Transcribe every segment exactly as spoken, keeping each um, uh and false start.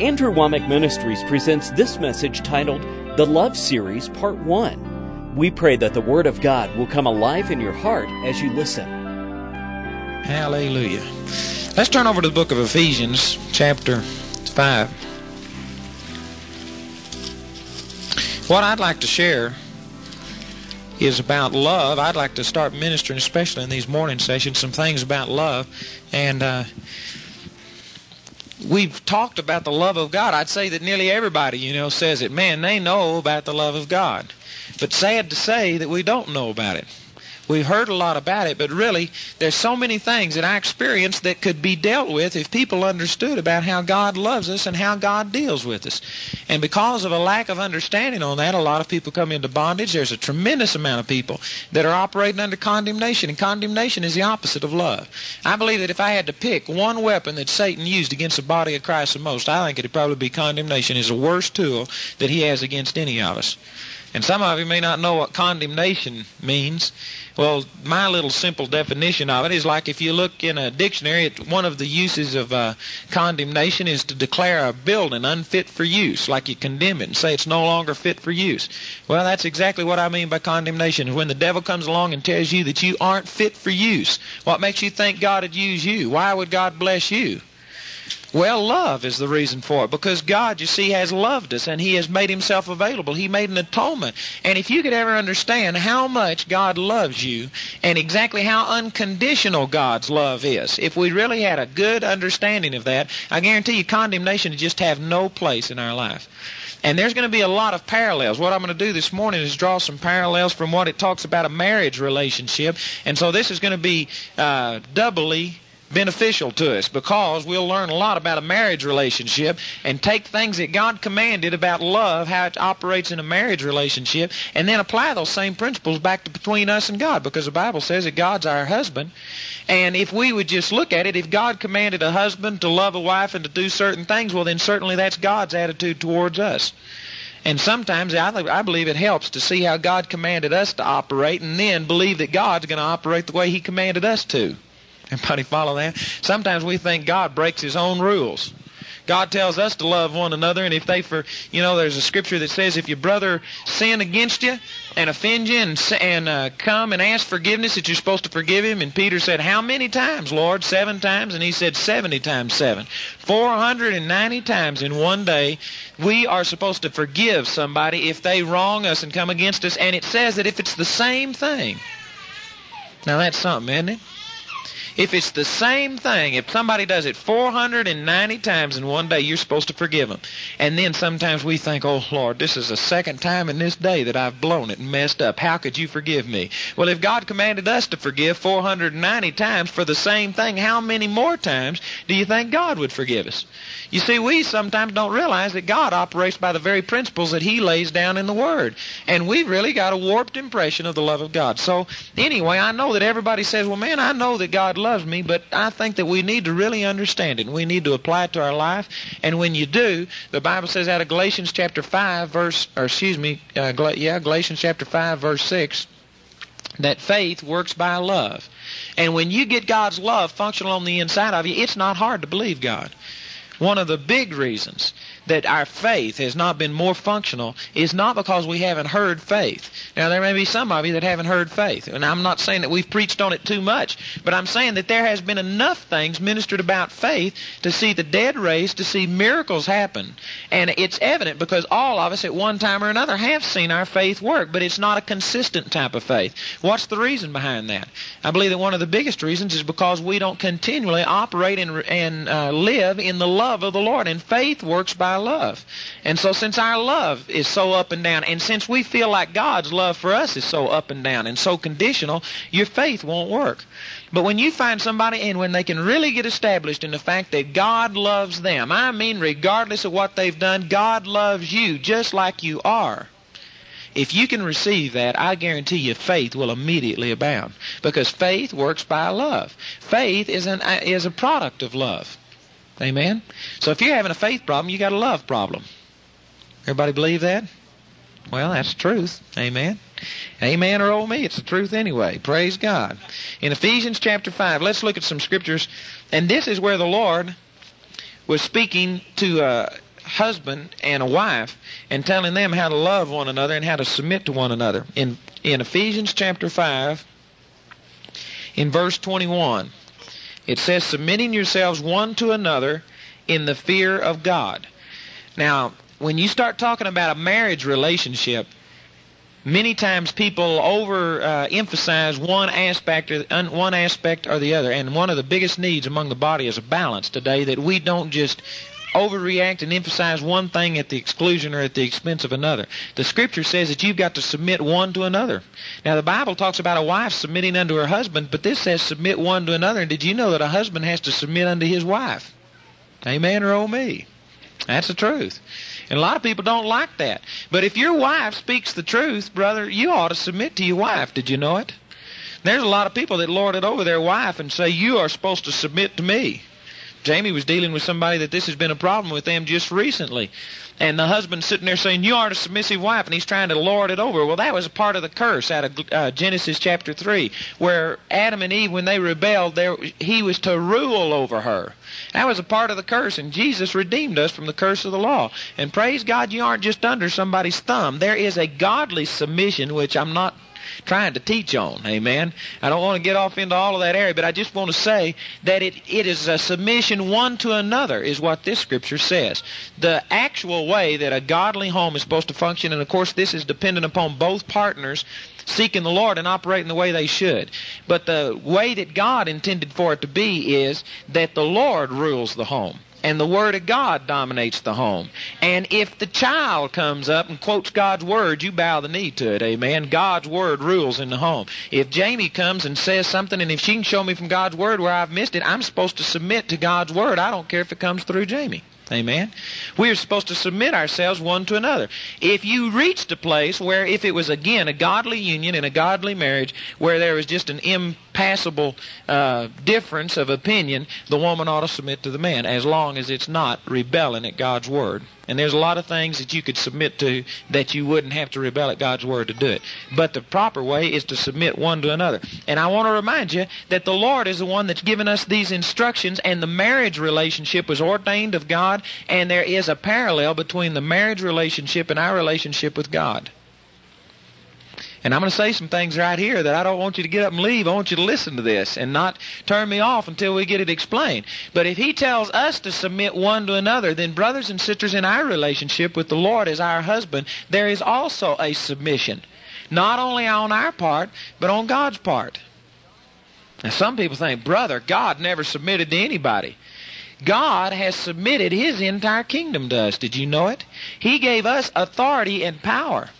Andrew Wommack Ministries presents this message titled, The Love Series, Part one. We pray that the Word of God will come alive in your heart as you listen. Hallelujah. Let's turn over to the book of Ephesians, chapter five. What I'd like to share is about love. I'd like to start ministering, especially in these morning sessions, some things about love. And uh, we've talked about the love of God. I'd say that nearly everybody, you know, says it. Man, they know about the love of God. But sad to say that we don't know about it. We've heard a lot about it, but really, there's so many things that I experienced that could be dealt with if people understood about how God loves us and how God deals with us. And because of a lack of understanding on that, a lot of people come into bondage. There's a tremendous amount of people that are operating under condemnation, and condemnation is the opposite of love. I believe that if I had to pick one weapon that Satan used against the body of Christ the most, I think it would probably be condemnation. Is the worst tool that he has against any of us. And some of you may not know what condemnation means. Well, my little simple definition of it is like if you look in a dictionary, it, one of the uses of uh, condemnation is to declare a building unfit for use, like you condemn it and say it's no longer fit for use. Well, that's exactly what I mean by condemnation. When the devil comes along and tells you that you aren't fit for use, what makes you think God would use you? Why would God bless you? Well, love is the reason for it, because God, you see, has loved us, and he has made himself available. He made an atonement. And if you could ever understand how much God loves you and exactly how unconditional God's love is, if we really had a good understanding of that, I guarantee you condemnation would just have no place in our life. And there's going to be a lot of parallels. What I'm going to do this morning is draw some parallels from what it talks about a marriage relationship. And so this is going to be uh, doubly beneficial to us, because we'll learn a lot about a marriage relationship and take things that God commanded about love, how it operates in a marriage relationship, and then apply those same principles back to between us and God, because the Bible says that God's our husband. And if we would just look at it, if God commanded a husband to love a wife and to do certain things, well, then certainly that's God's attitude towards us. And sometimes I, th- I believe it helps to see how God commanded us to operate and then believe that God's going to operate the way he commanded us to. Everybody follow that? Sometimes we think God breaks his own rules. God tells us to love one another, and if they, for you know, there's a scripture that says if your brother sin against you and offend you and, and uh, come and ask forgiveness, that you're supposed to forgive him. And Peter said, how many times, Lord? Seven times? And he said, seventy times seven. four hundred ninety times in one day, we are supposed to forgive somebody if they wrong us and come against us. And it says that if it's the same thing. Now that's something, isn't it? If it's the same thing, if somebody does it four hundred ninety times in one day, you're supposed to forgive them. And then sometimes we think, oh, Lord, this is the second time in this day that I've blown it and messed up. How could you forgive me? Well, if God commanded us to forgive four hundred ninety times for the same thing, how many more times do you think God would forgive us? You see, we sometimes don't realize that God operates by the very principles that he lays down in the Word. And we've really got a warped impression of the love of God. So anyway, I know that everybody says, well, man, I know that God loves loves me, but I think that we need to really understand it, and we need to apply it to our life. And when you do, the Bible says out of Galatians chapter five verse, or excuse me, uh, Gal- yeah, Galatians chapter five verse six, that faith works by love. And when you get God's love functional on the inside of you, it's not hard to believe God. One of the big reasons that our faith has not been more functional is not because we haven't heard faith. Now, there may be some of you that haven't heard faith, and I'm not saying that we've preached on it too much, but I'm saying that there has been enough things ministered about faith to see the dead raised, to see miracles happen. And it's evident because all of us at one time or another have seen our faith work, but it's not a consistent type of faith. What's the reason behind that? I believe that one of the biggest reasons is because we don't continually operate and, and uh, live in the love Love of the Lord, and faith works by love. And so since our love is so up and down, and since we feel like God's love for us is so up and down and so conditional, your faith won't work. But when you find somebody, and when they can really get established in the fact that God loves them, I mean regardless of what they've done, God loves you just like you are. If you can receive that, I guarantee you faith will immediately abound, because faith works by love. Faith is an is a product of love. Amen? So if you're having a faith problem, you got a love problem. Everybody believe that? Well, that's the truth. Amen? Amen or oh me, it's the truth anyway. Praise God. In Ephesians chapter five, let's look at some scriptures. And this is where the Lord was speaking to uh, husband and a wife and telling them how to love one another and how to submit to one another. In, in Ephesians chapter five, in verse twenty-one, it says, submitting yourselves one to another in the fear of God. Now, when you start talking about a marriage relationship, many times people over uh, emphasize one aspect, or, un, one aspect or the other, and one of the biggest needs among the body is a balance today, that we don't just overreact and emphasize one thing at the exclusion or at the expense of another. The Scripture says that you've got to submit one to another. Now, the Bible talks about a wife submitting unto her husband, but this says submit one to another. And did you know that a husband has to submit unto his wife? Amen or oh me. That's the truth. And a lot of people don't like that. But if your wife speaks the truth, brother, you ought to submit to your wife. Did you know it? There's a lot of people that lord it over their wife and say, you are supposed to submit to me. Jamie was dealing with somebody that this has been a problem with them just recently. And the husband's sitting there saying, you aren't a submissive wife, and he's trying to lord it over. Well, that was a part of the curse out of uh, Genesis chapter three, where Adam and Eve, when they rebelled, there he was to rule over her. That was a part of the curse, and Jesus redeemed us from the curse of the law. And praise God, you aren't just under somebody's thumb. There is a godly submission, which I'm not trying to teach on, amen. I don't want to get off into all of that area, but I just want to say that it, it is a submission one to another is what this Scripture says. The actual way that a godly home is supposed to function, and of course this is dependent upon both partners seeking the Lord and operating the way they should. But the way that God intended for it to be is that the Lord rules the home. And the Word of God dominates the home. And if the child comes up and quotes God's Word, you bow the knee to it, amen. God's Word rules in the home. If Jamie comes and says something, and if she can show me from God's Word where I've missed it, I'm supposed to submit to God's Word. I don't care if it comes through Jamie, amen. We are supposed to submit ourselves one to another. If you reached a place where, if it was, again, a godly union and a godly marriage, where there was just an imperfect, passable uh, difference of opinion, the woman ought to submit to the man, as long as it's not rebelling at God's Word. And there's a lot of things that you could submit to that you wouldn't have to rebel at God's Word to do it. But the proper way is to submit one to another. And I want to remind you that the Lord is the one that's given us these instructions, and the marriage relationship was ordained of God, and there is a parallel between the marriage relationship and our relationship with God. And I'm going to say some things right here that I don't want you to get up and leave. I want you to listen to this and not turn me off until we get it explained. But if he tells us to submit one to another, then brothers and sisters, in our relationship with the Lord as our husband, there is also a submission, not only on our part, but on God's part. Now, some people think, brother, God never submitted to anybody. God has submitted his entire kingdom to us. Did you know it? He gave us authority and power.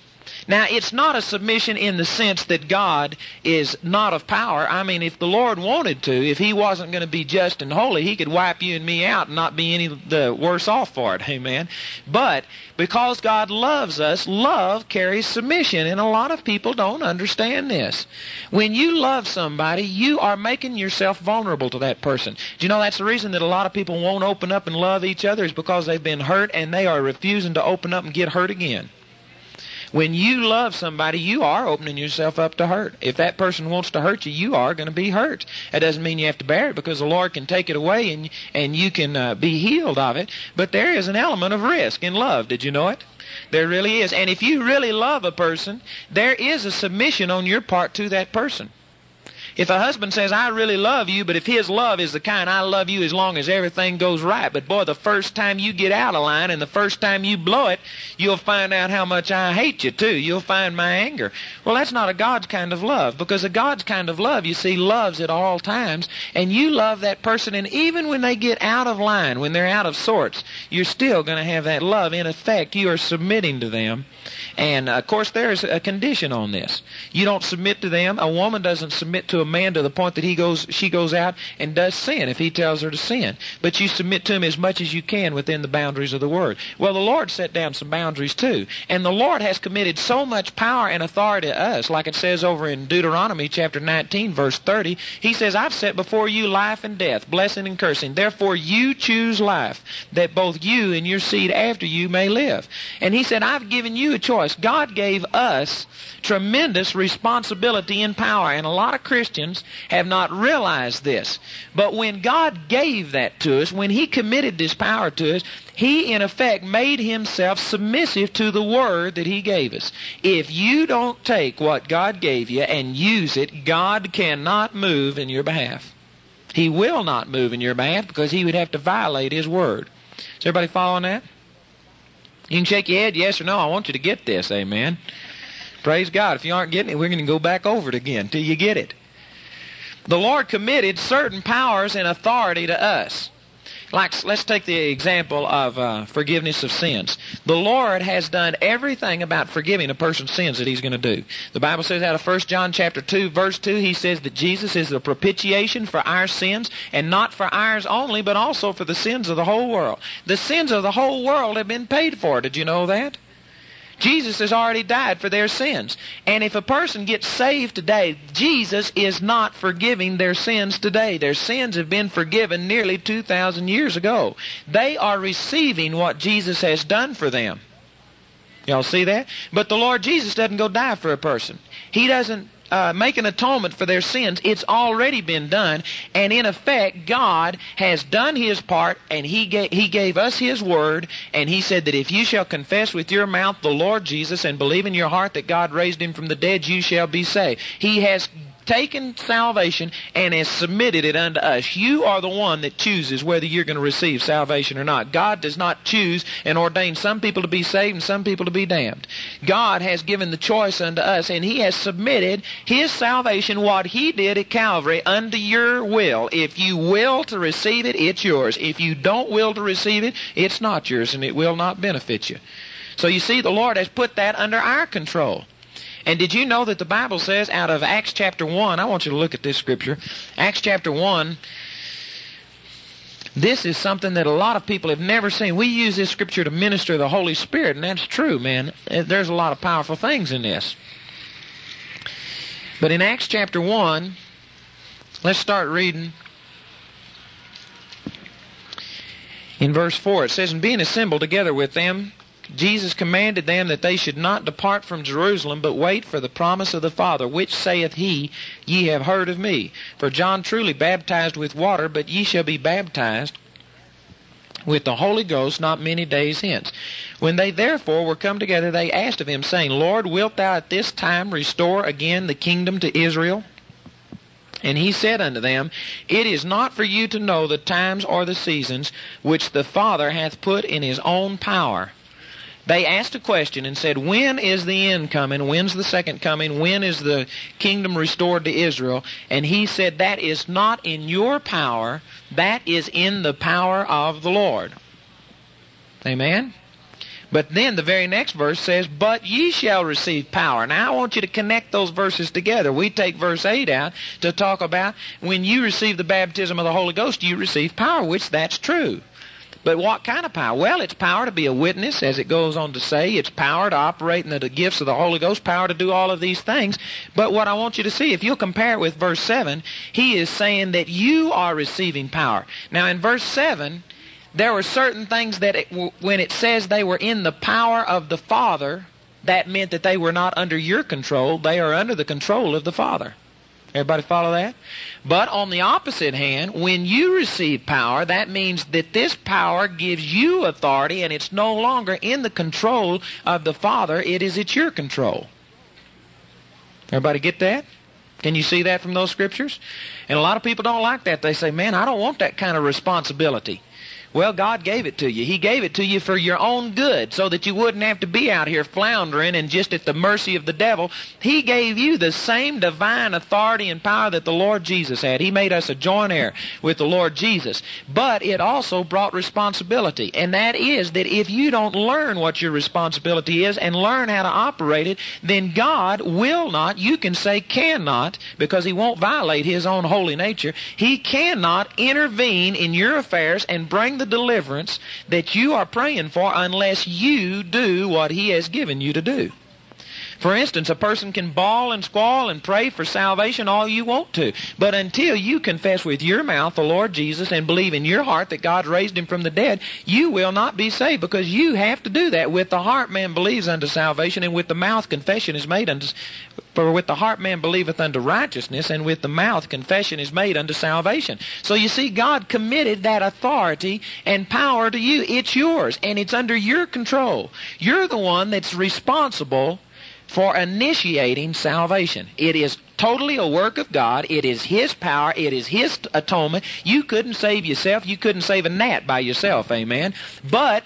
Now, it's not a submission in the sense that God is not of power. I mean, if the Lord wanted to, if he wasn't going to be just and holy, he could wipe you and me out and not be any the worse off for it. Amen. But because God loves us, love carries submission, and a lot of people don't understand this. When you love somebody, you are making yourself vulnerable to that person. Do you know that's the reason that a lot of people won't open up and love each other, is because they've been hurt and they are refusing to open up and get hurt again. When you love somebody, you are opening yourself up to hurt. If that person wants to hurt you, you are going to be hurt. That doesn't mean you have to bear it, because the Lord can take it away and and you can uh, be healed of it. But there is an element of risk in love. Did you know it? There really is. And if you really love a person, there is a submission on your part to that person. If a husband says, I really love you, but if his love is the kind, I love you as long as everything goes right, but boy, the first time you get out of line and the first time you blow it, you'll find out how much I hate you too. You'll find my anger. Well, that's not a God's kind of love, because a God's kind of love, you see, loves at all times, and you love that person, and even when they get out of line, when they're out of sorts, you're still going to have that love. In effect, you are submitting to them. And, of course, there is a condition on this. You don't submit to them. A woman doesn't submit to a man to the point that he goes, she goes out and does sin if he tells her to sin. But you submit to him as much as you can within the boundaries of the Word. Well, the Lord set down some boundaries, too. And the Lord has committed so much power and authority to us, like it says over in Deuteronomy chapter nineteen, verse thirty. He says, I've set before you life and death, blessing and cursing. Therefore, you choose life, that both you and your seed after you may live. And he said, I've given you a choice. God gave us tremendous responsibility and power. And a lot of Christians Christians have not realized this. But when God gave that to us, when he committed this power to us, he in effect made himself submissive to the word that he gave us. If you don't take what God gave you and use it, God cannot move in your behalf. He will not move in your behalf because he would have to violate his word. Is everybody following that? You can shake your head, yes or no. I want you to get this, amen. Praise God. If you aren't getting it, we're going to go back over it again till you get it. The Lord committed certain powers and authority to us. Like, let's take the example of uh, forgiveness of sins. The Lord has done everything about forgiving a person's sins that he's going to do. The Bible says out of First John chapter two, verse two, he says that Jesus is the propitiation for our sins, and not for ours only, but also for the sins of the whole world. The sins of the whole world have been paid for. Did you know that? Jesus has already died for their sins. And if a person gets saved today, Jesus is not forgiving their sins today. Their sins have been forgiven nearly two thousand years ago. They are receiving what Jesus has done for them. Y'all see that? But the Lord Jesus doesn't go die for a person. He doesn't Uh, make an atonement for their sins. It's already been done, and in effect God has done his part, and he gave, he gave us his word, and he said that if you shall confess with your mouth the Lord Jesus and believe in your heart that God raised him from the dead, you shall be saved. He has taken salvation and has submitted it unto us. You are the one that chooses whether you're going to receive salvation or not. God does not choose and ordain some people to be saved and some people to be damned. God has given the choice unto us, and he has submitted his salvation, what he did at Calvary, unto your will. If you will to receive it, it's yours. If you don't will to receive it, it's not yours, and it will not benefit you. So you see, the Lord has put that under our control. And did you know that the Bible says out of Acts chapter one, I want you to look at this scripture, Acts chapter one, this is something that a lot of people have never seen. We use this scripture to minister the Holy Spirit, and that's true, man. There's a lot of powerful things in this. But in Acts chapter one, let's start reading. In verse four, it says, "And being assembled together with them, Jesus commanded them that they should not depart from Jerusalem, but wait for the promise of the Father, which saith he, Ye have heard of me. For John truly baptized with water, but ye shall be baptized with the Holy Ghost not many days hence. When they therefore were come together, they asked of him, saying, Lord, wilt thou at this time restore again the kingdom to Israel? And he said unto them, It is not for you to know the times or the seasons, which the Father hath put in his own power." They asked a question and said, when is the end coming? When's the second coming? When is the kingdom restored to Israel? And he said, that is not in your power. That is in the power of the Lord. Amen? But then the very next verse says, but ye shall receive power. Now I want you to connect those verses together. We take verse eight out to talk about when you receive the baptism of the Holy Ghost, you receive power, which that's true. But what kind of power? Well, it's power to be a witness, as it goes on to say. It's power to operate in the gifts of the Holy Ghost, power to do all of these things. But what I want you to see, if you'll compare it with verse seven, he is saying that you are receiving power. Now, in verse seven, there were certain things that it, when it says they were in the power of the Father, that meant that they were not under your control. They are under the control of the Father. Everybody follow that? But on the opposite hand, when you receive power, that means that this power gives you authority, and it's no longer in the control of the Father. It is at your control. Everybody get that? Can you see that from those scriptures? And a lot of people don't like that. They say, man, I don't want that kind of responsibility. Well, God gave it to you. He gave it to you for your own good so that you wouldn't have to be out here floundering and just at the mercy of the devil. He gave you the same divine authority and power that the Lord Jesus had. He made us a joint heir with the Lord Jesus. But it also brought responsibility, and that is that if you don't learn what your responsibility is and learn how to operate it, then God will not, you can say cannot, because he won't violate his own holy nature. He cannot intervene in your affairs and bring the deliverance that you are praying for unless you do what he has given you to do. For instance, a person can bawl and squall and pray for salvation all you want to, but until you confess with your mouth the Lord Jesus and believe in your heart that God raised him from the dead, you will not be saved, because you have to do that. With the heart man believes unto salvation, and with the mouth confession is made unto For with the heart man believeth unto righteousness, and with the mouth confession is made unto salvation. So you see, God committed that authority and power to you. It's yours, and it's under your control. You're the one that's responsible for initiating salvation. It is totally a work of God. It is His power. It is His atonement. You couldn't save yourself. You couldn't save a gnat by yourself, amen. But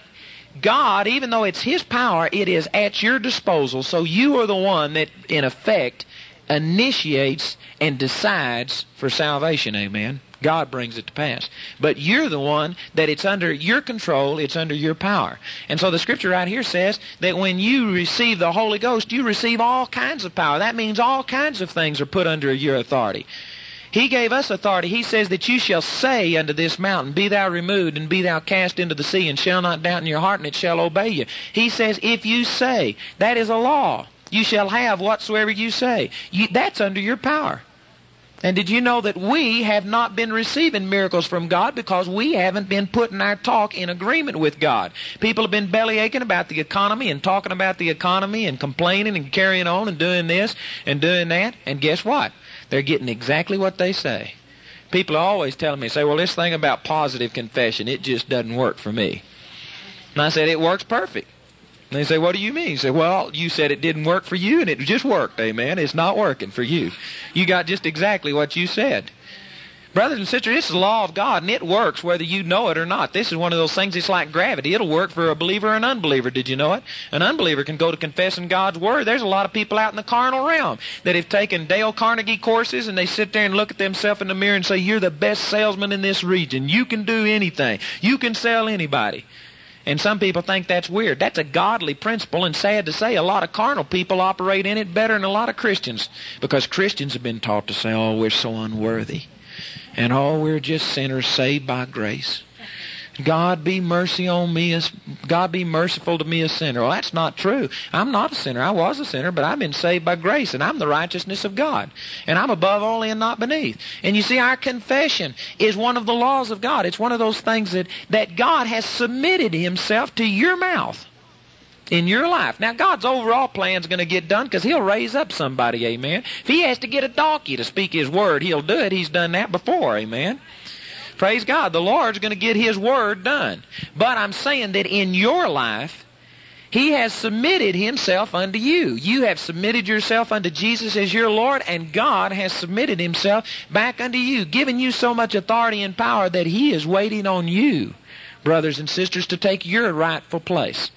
God, even though it's His power, it is at your disposal. So you are the one that, in effect, initiates and decides for salvation, amen. God brings it to pass. But you're the one that it's under your control, it's under your power. And so the scripture right here says that when you receive the Holy Ghost, you receive all kinds of power. That means all kinds of things are put under your authority. He gave us authority. He says that you shall say unto this mountain, be thou removed, and be thou cast into the sea, and shall not doubt in your heart, and it shall obey you. He says, if you say, that is a law. You shall have whatsoever you say. You, that's under your power. And did you know that we have not been receiving miracles from God because we haven't been putting our talk in agreement with God? People have been bellyaching about the economy and talking about the economy and complaining and carrying on and doing this and doing that. And guess what? They're getting exactly what they say. People are always telling me, say, well, this thing about positive confession, it just doesn't work for me. And I said, it works perfect. And they say, what do you mean? You say, well, you said it didn't work for you, and it just worked, amen. It's not working for you. You got just exactly what you said. Brothers and sisters, this is the law of God, and it works whether you know it or not. This is one of those things, it's like gravity. It'll work for a believer or an unbeliever. Did you know it? An unbeliever can go to confessing God's Word. There's a lot of people out in the carnal realm that have taken Dale Carnegie courses, and they sit there and look at themselves in the mirror and say, you're the best salesman in this region. You can do anything. You can sell anybody. And some people think that's weird. That's a godly principle, and sad to say, a lot of carnal people operate in it better than a lot of Christians, because Christians have been taught to say, oh, we're so unworthy, and oh, we're just sinners saved by grace. God be mercy on me, as God be merciful to me, a sinner. Well, that's not true. I'm not a sinner. I was a sinner, but I've been saved by grace, and I'm the righteousness of God, and I'm above only and not beneath. And you see, our confession is one of the laws of God. It's one of those things that, that God has submitted Himself to your mouth in your life. Now, God's overall plan is going to get done because He'll raise up somebody, amen. If He has to get a donkey to speak His word, He'll do it. He's done that before, amen. Praise God, the Lord's going to get His word done. But I'm saying that in your life, He has submitted Himself unto you. You have submitted yourself unto Jesus as your Lord, and God has submitted Himself back unto you, giving you so much authority and power that He is waiting on you, brothers and sisters, to take your rightful place.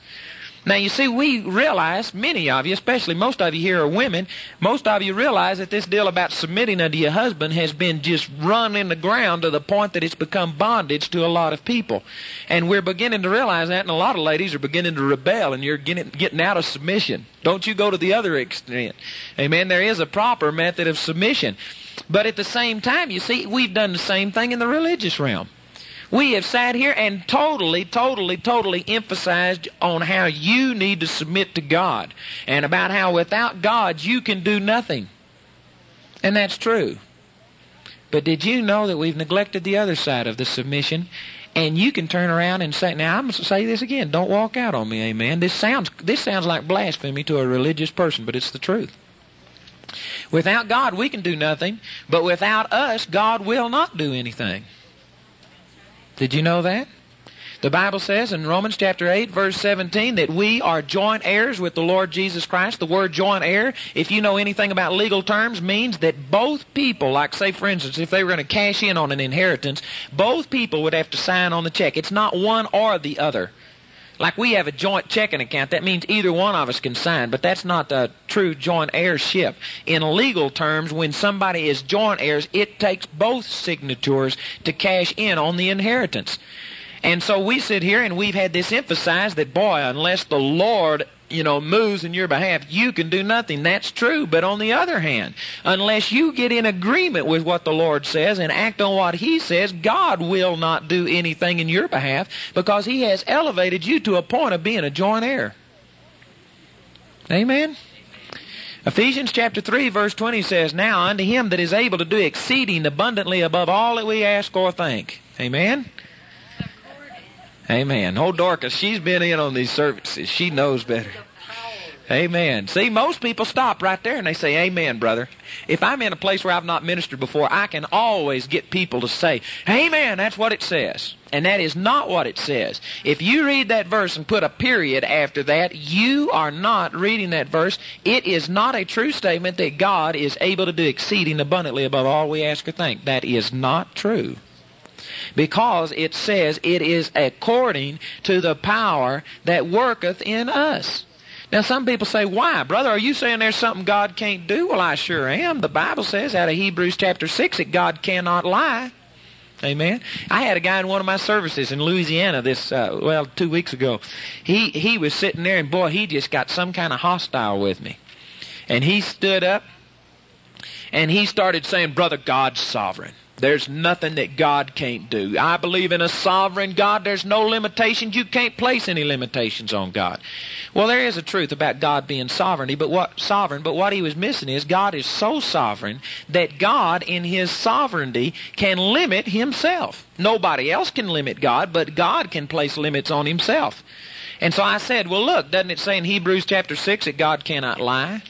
Now, you see, we realize, many of you, especially most of you here are women, most of you realize that this deal about submitting unto your husband has been just run in the ground to the point that it's become bondage to a lot of people. And we're beginning to realize that, and a lot of ladies are beginning to rebel, and you're getting, getting out of submission. Don't you go to the other extent. Amen. There is a proper method of submission. But at the same time, you see, we've done the same thing in the religious realm. We have sat here and totally, totally, totally emphasized on how you need to submit to God, and about how without God you can do nothing. And that's true. But did you know that we've neglected the other side of the submission? And you can turn around and say, now I'm going to say this again, don't walk out on me, amen. This sounds, this sounds like blasphemy to a religious person, but it's the truth. Without God we can do nothing, but without us God will not do anything. Did you know that? The Bible says in Romans chapter eight, verse seventeen, that we are joint heirs with the Lord Jesus Christ. The word joint heir, if you know anything about legal terms, means that both people, like say for instance, if they were going to cash in on an inheritance, both people would have to sign on the check. It's not one or the other. Like we have a joint checking account, that means either one of us can sign, but that's not a true joint heirship. In legal terms, when somebody is joint heirs, it takes both signatures to cash in on the inheritance. And so we sit here and we've had this emphasized that, boy, unless the Lord, you know, moves in your behalf, you can do nothing. That's true. But on the other hand, unless you get in agreement with what the Lord says and act on what He says, God will not do anything in your behalf because He has elevated you to a point of being a joint heir. Amen? Ephesians chapter three, verse twenty says, now unto Him that is able to do exceeding abundantly above all that we ask or think. Amen? Amen. Old Dorcas, she's been in on these services. She knows better. Amen. See, most people stop right there and they say, amen, brother. If I'm in a place where I've not ministered before, I can always get people to say, amen, that's what it says. And that is not what it says. If you read that verse and put a period after that, you are not reading that verse. It is not a true statement that God is able to do exceeding abundantly above all we ask or think. That is not true. Because it says it is according to the power that worketh in us. Now, some people say, why? Brother, are you saying there's something God can't do? Well, I sure am. The Bible says out of Hebrews chapter six that God cannot lie. Amen. I had a guy in one of my services in Louisiana this, uh, well, two weeks ago. He, he was sitting there, and boy, he just got some kind of hostile with me. And he stood up, and he started saying, brother, God's sovereign. There's nothing that God can't do. I believe in a sovereign God. There's no limitations. You can't place any limitations on God. Well, there is a truth about God being sovereignty, but what sovereign, but what he was missing is God is so sovereign that God in his sovereignty can limit himself. Nobody else can limit God, but God can place limits on himself. And so I said, well, look, doesn't it say in Hebrews chapter six that God cannot lie?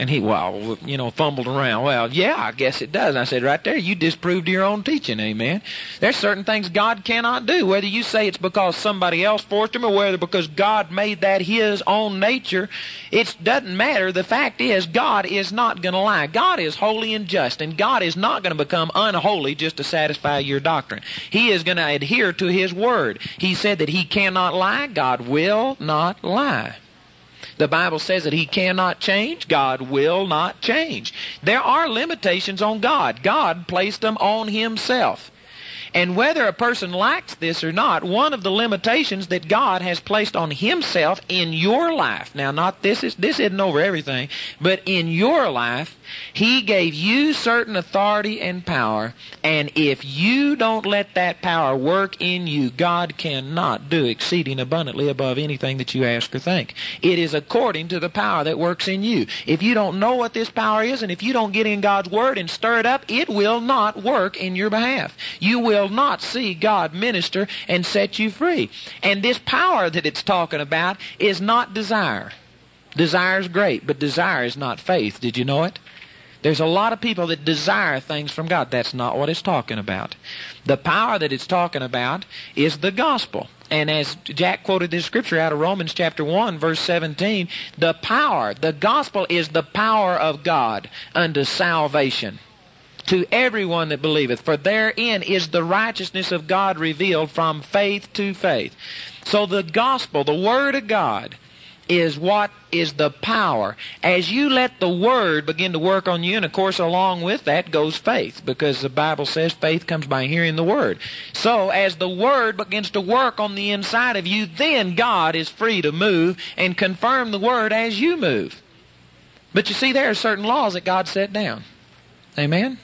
And he, well, you know, fumbled around. Well, yeah, I guess it does. And I said, right there, you disproved your own teaching, amen. There's certain things God cannot do, whether you say it's because somebody else forced him or whether because God made that his own nature. It doesn't matter. The fact is, God is not going to lie. God is holy and just, and God is not going to become unholy just to satisfy your doctrine. He is going to adhere to his word. He said that he cannot lie. God will not lie. The Bible says that he cannot change. God will not change. There are limitations on God. God placed them on himself. And whether a person likes this or not, one of the limitations that God has placed on himself in your life, now not this is this isn't over everything, but in your life, he gave you certain authority and power, and if you don't let that power work in you, God cannot do exceeding abundantly above anything that you ask or think. It is according to the power that works in you. If you don't know what this power is, and if you don't get in God's word and stir it up, it will not work in your behalf. You will not see God minister and set you free. And this power that it's talking about is not desire. Desire is great, but desire is not faith. Did you know it? There's a lot of people that desire things from God. That's not what it's talking about. The power that it's talking about is the gospel. And as Jack quoted this scripture out of Romans chapter one, verse seventeen, the power, the gospel is the power of God unto salvation to everyone that believeth, for therein is the righteousness of God revealed from faith to faith. So the gospel, the word of God, is what is the power. As you let the word begin to work on you, and of course along with that goes faith, because the Bible says faith comes by hearing the word. So as the word begins to work on the inside of you, then God is free to move and confirm the word as you move. But you see, there are certain laws that God set down. Amen?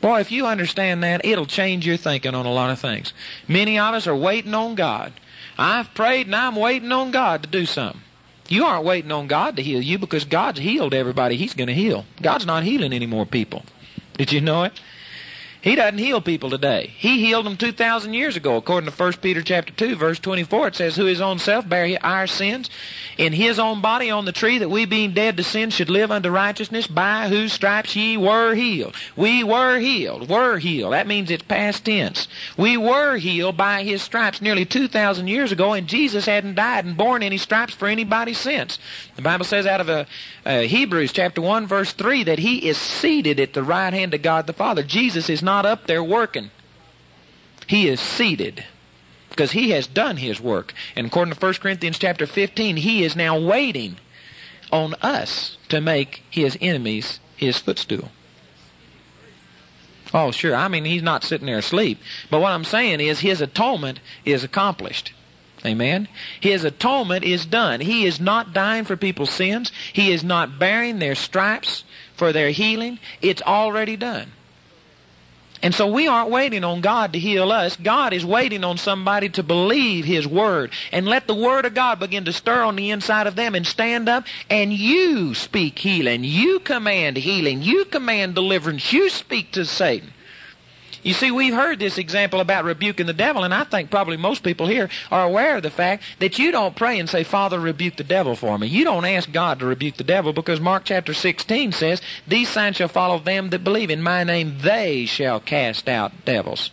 Boy, if you understand that, it'll change your thinking on a lot of things. Many of us are waiting on God. I've prayed and I'm waiting on God to do something. You aren't waiting on God to heal you, because God's healed everybody he's going to heal. God's not healing any more people. Did you know it? He doesn't heal people today. He healed them two thousand years ago. According to First Peter chapter two, verse twenty-four, it says, who his own self bare our sins in his own body on the tree, that we being dead to sin should live unto righteousness, by whose stripes ye were healed. We were healed. Were healed. That means it's past tense. We were healed by his stripes nearly two thousand years ago, and Jesus hadn't died and borne any stripes for anybody since. The Bible says out of uh, uh, Hebrews chapter one, verse three, that he is seated at the right hand of God the Father. Jesus is not not up there working. He is seated because he has done his work. And according to First Corinthians chapter fifteen, he is now waiting on us to make his enemies his footstool. Oh, sure. I mean, he's not sitting there asleep. But what I'm saying is his atonement is accomplished. Amen. His atonement is done. He is not dying for people's sins. He is not bearing their stripes for their healing. It's already done. And so we aren't waiting on God to heal us. God is waiting on somebody to believe his word and let the word of God begin to stir on the inside of them and stand up, and you speak healing. You command healing. You command deliverance. You speak to Satan. You see, we've heard this example about rebuking the devil, and I think probably most people here are aware of the fact that you don't pray and say, Father, rebuke the devil for me. You don't ask God to rebuke the devil, because Mark chapter sixteen says, these signs shall follow them that believe in my name, they shall cast out devils.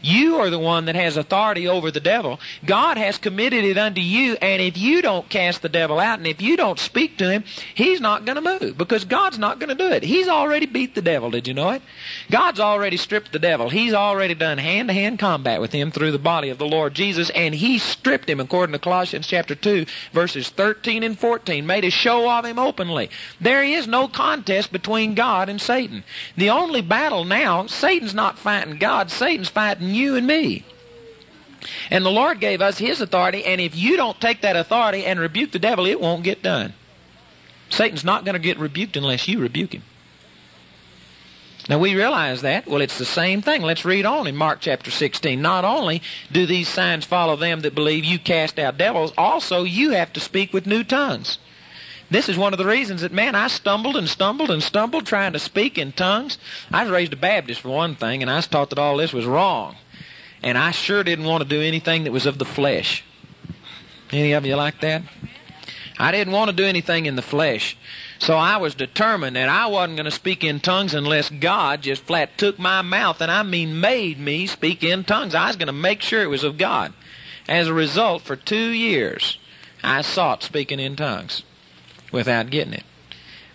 You are the one that has authority over the devil. God has committed it unto you, and if you don't cast the devil out and if you don't speak to him, he's not going to move, because God's not going to do it. He's already beat the devil, did you know it? God's already stripped the devil. He's already done hand-to-hand combat with him through the body of the Lord Jesus, and he stripped him, according to Colossians chapter two, verses thirteen and fourteen, made a show of him openly. There is no contest between God and Satan. The only battle now, Satan's not fighting God, Satan's fighting you and me. And the Lord gave us his authority, and if you don't take that authority and rebuke the devil, it won't get done. Satan's not going to get rebuked unless you rebuke him. Now we realize that. Well, it's the same thing. Let's read on in Mark chapter sixteen. Not only do these signs follow them that believe, you cast out devils, also you have to speak with new tongues. This is one of the reasons that, man, I stumbled and stumbled and stumbled trying to speak in tongues. I was raised a Baptist for one thing, and I was taught that all this was wrong. And I sure didn't want to do anything that was of the flesh. Any of you like that? I didn't want to do anything in the flesh. So I was determined that I wasn't going to speak in tongues unless God just flat took my mouth, and I mean made me speak in tongues. I was going to make sure it was of God. As a result, for two years, I sought speaking in tongues without getting it,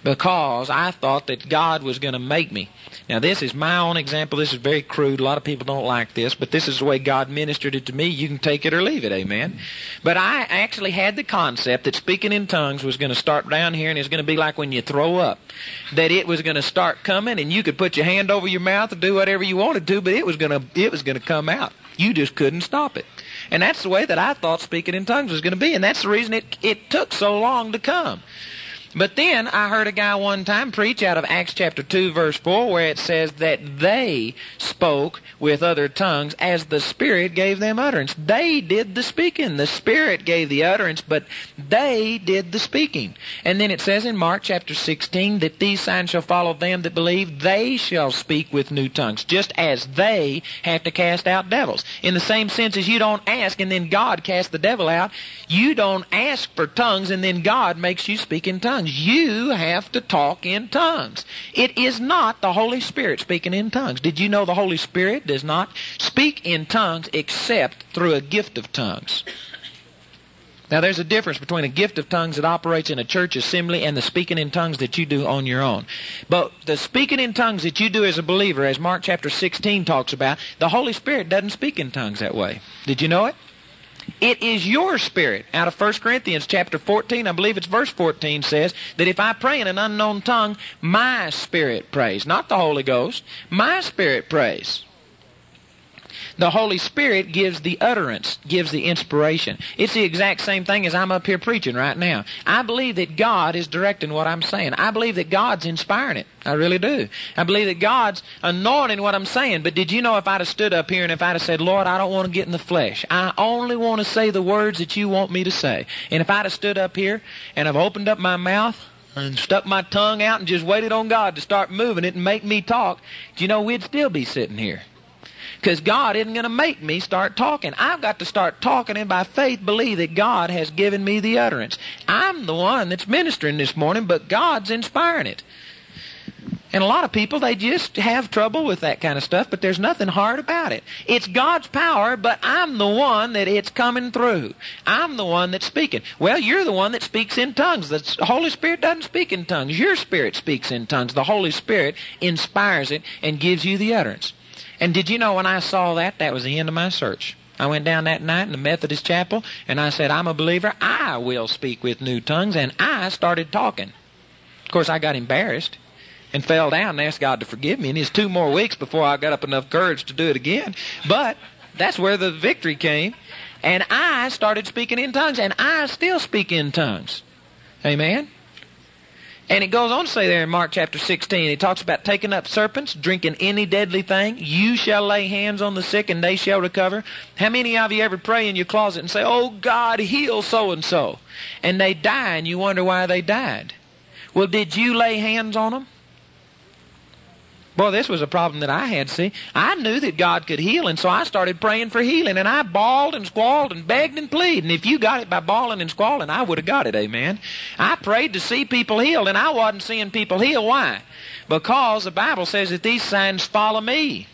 because I thought that God was going to make me. Now, this is my own example. This is very crude. A lot of people don't like this, but this is the way God ministered it to me. You can take it or leave it, amen. But I actually had the concept that speaking in tongues was going to start down here, and it's going to be like when you throw up, that it was going to start coming, and you could put your hand over your mouth and do whatever you wanted to, but it was going to it was going to come out. You just couldn't stop it. And that's the way that I thought speaking in tongues was going to be, and that's the reason it, it took so long to come. But then I heard a guy one time preach out of Acts chapter two, verse four, where it says that they spoke with other tongues as the Spirit gave them utterance. They did the speaking. The Spirit gave the utterance, but they did the speaking. And then it says in Mark chapter sixteen that these signs shall follow them that believe, they shall speak with new tongues, just as they have to cast out devils. In the same sense as you don't ask and then God casts the devil out, you don't ask for tongues and then God makes you speak in tongues. You have to talk in tongues. It is not the Holy Spirit speaking in tongues. Did you know the Holy Spirit does not speak in tongues except through a gift of tongues? Now, there's a difference between a gift of tongues that operates in a church assembly and the speaking in tongues that you do on your own. But the speaking in tongues that you do as a believer, as Mark chapter sixteen talks about, the Holy Spirit doesn't speak in tongues that way. Did you know it? It is your spirit. Out of First Corinthians chapter fourteen, I believe it's verse fourteen, says that if I pray in an unknown tongue, my spirit prays. Not the Holy Ghost. My spirit prays. The Holy Spirit gives the utterance, gives the inspiration. It's the exact same thing as I'm up here preaching right now. I believe that God is directing what I'm saying. I believe that God's inspiring it. I really do. I believe that God's anointing what I'm saying. But did you know if I'd have stood up here and if I'd have said, Lord, I don't want to get in the flesh. I only want to say the words that you want me to say. And if I'd have stood up here and I've opened up my mouth and stuck my tongue out and just waited on God to start moving it and make me talk, do you know we'd still be sitting here? Because God isn't going to make me start talking. I've got to start talking and by faith believe that God has given me the utterance. I'm the one that's ministering this morning, but God's inspiring it. And a lot of people, they just have trouble with that kind of stuff, but there's nothing hard about it. It's God's power, but I'm the one that it's coming through. I'm the one that's speaking. Well, you're the one that speaks in tongues. The Holy Spirit doesn't speak in tongues. Your spirit speaks in tongues. The Holy Spirit inspires it and gives you the utterance. And did you know when I saw that, that was the end of my search. I went down that night in the Methodist chapel, and I said, I'm a believer. I will speak with new tongues, and I started talking. Of course, I got embarrassed and fell down and asked God to forgive me, and it's two more weeks before I got up enough courage to do it again. But that's where the victory came, and I started speaking in tongues, and I still speak in tongues. Amen? And it goes on to say there in Mark chapter sixteen, it talks about taking up serpents, drinking any deadly thing. You shall lay hands on the sick and they shall recover. How many of you ever pray in your closet and say, oh God, heal so-and-so? And they die and you wonder why they died. Well, did you lay hands on them? Boy, this was a problem that I had, see. I knew that God could heal, and so I started praying for healing, and I bawled and squalled and begged and pleaded. And if you got it by bawling and squalling, I would have got it, amen. I prayed to see people healed, and I wasn't seeing people heal. Why? Because the Bible says that these signs follow me.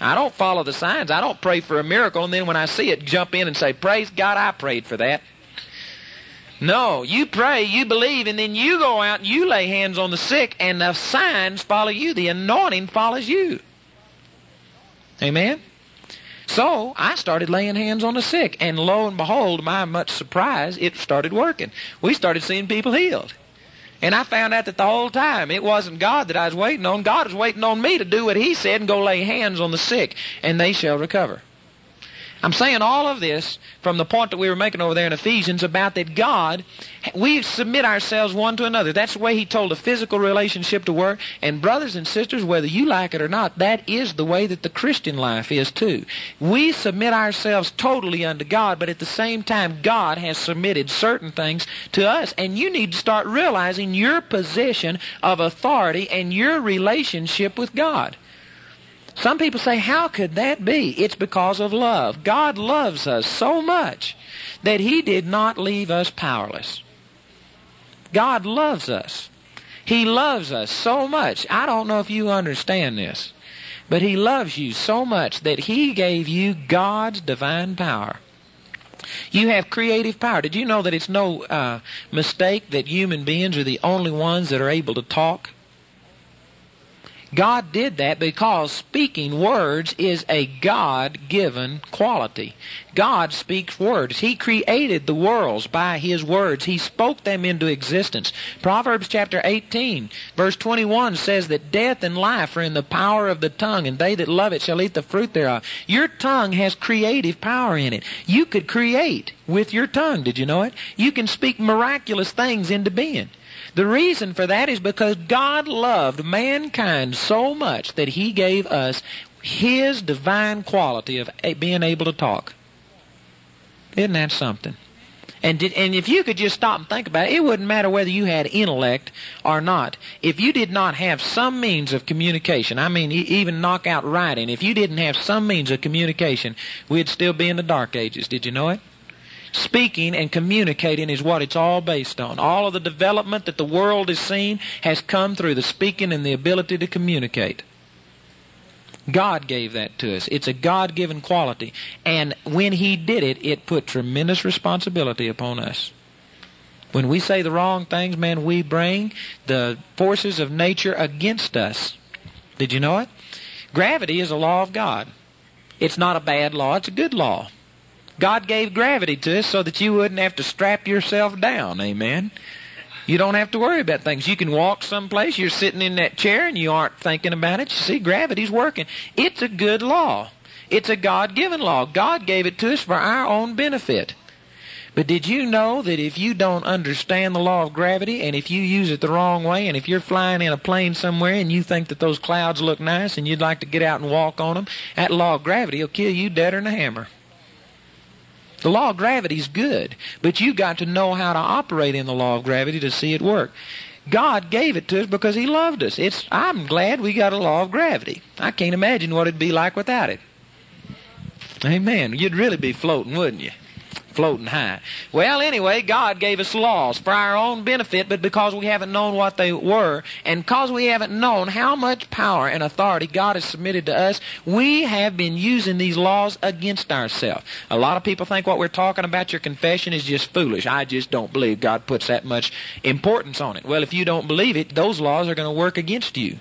I don't follow the signs. I don't pray for a miracle, and then when I see it, jump in and say, praise God, I prayed for that. No, you pray, you believe, and then you go out and you lay hands on the sick, and the signs follow you. The anointing follows you. Amen? So I started laying hands on the sick, and lo and behold, to my much surprise, it started working. We started seeing people healed. And I found out that the whole time it wasn't God that I was waiting on. God was waiting on me to do what he said and go lay hands on the sick, and they shall recover. I'm saying all of this from the point that we were making over there in Ephesians about that God, we submit ourselves one to another. That's the way he told a physical relationship to work. And brothers and sisters, whether you like it or not, that is the way that the Christian life is too. We submit ourselves totally unto God, but at the same time, God has submitted certain things to us. And you need to start realizing your position of authority and your relationship with God. Some people say, how could that be? It's because of love. God loves us so much that he did not leave us powerless. God loves us. He loves us so much. I don't know if you understand this, but he loves you so much that he gave you God's divine power. You have creative power. Did you know that it's no uh, mistake that human beings are the only ones that are able to talk? God did that because speaking words is a God-given quality. God speaks words. He created the worlds by his words. He spoke them into existence. Proverbs chapter eighteen, verse twenty-one says that death and life are in the power of the tongue, and they that love it shall eat the fruit thereof. Your tongue has creative power in it. You could create with your tongue. Did you know it? You can speak miraculous things into being. The reason for that is because God loved mankind so much that he gave us his divine quality of being able to talk. Isn't that something? And did, and if you could just stop and think about it, it wouldn't matter whether you had intellect or not. If you did not have some means of communication, I mean even knockout writing, if you didn't have some means of communication, we'd still be in the dark ages. Did you know it? Speaking and communicating is what it's all based on. All of the development that the world has seen has come through the speaking and the ability to communicate. God gave that to us. It's a God-given quality. And when he did it, it put tremendous responsibility upon us. When we say the wrong things, man, we bring the forces of nature against us. Did you know it? Gravity is a law of God. It's not a bad law. It's a good law. God gave gravity to us so that you wouldn't have to strap yourself down, amen? You don't have to worry about things. You can walk someplace, you're sitting in that chair and you aren't thinking about it. You see, gravity's working. It's a good law. It's a God-given law. God gave it to us for our own benefit. But did you know that if you don't understand the law of gravity and if you use it the wrong way and if you're flying in a plane somewhere and you think that those clouds look nice and you'd like to get out and walk on them, that law of gravity will kill you deader than a hammer. The law of gravity is good, but you got to know how to operate in the law of gravity to see it work. God gave it to us because he loved us. It's, I'm glad we got a law of gravity. I can't imagine what it'd be like without it. Amen. You'd really be floating, wouldn't you? Floating high. Well, anyway, God gave us laws for our own benefit, but because we haven't known what they were, and because we haven't known how much power and authority God has submitted to us, we have been using these laws against ourselves. A lot of people think what we're talking about, your confession, is just foolish. I just don't believe God puts that much importance on it. Well, if you don't believe it, those laws are going to work against you.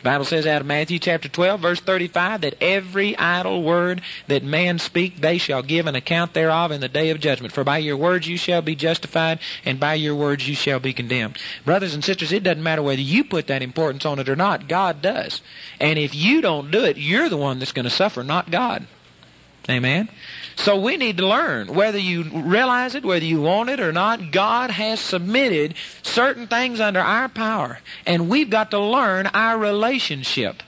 The Bible says out of Matthew chapter twelve, verse thirty-five, that every idle word that man speak, they shall give an account thereof in the day of judgment. For by your words you shall be justified, and by your words you shall be condemned. Brothers and sisters, it doesn't matter whether you put that importance on it or not. God does. And if you don't do it, you're the one that's going to suffer, not God. Amen? So we need to learn, whether you realize it, whether you want it or not, God has submitted certain things under our power. And we've got to learn our relationship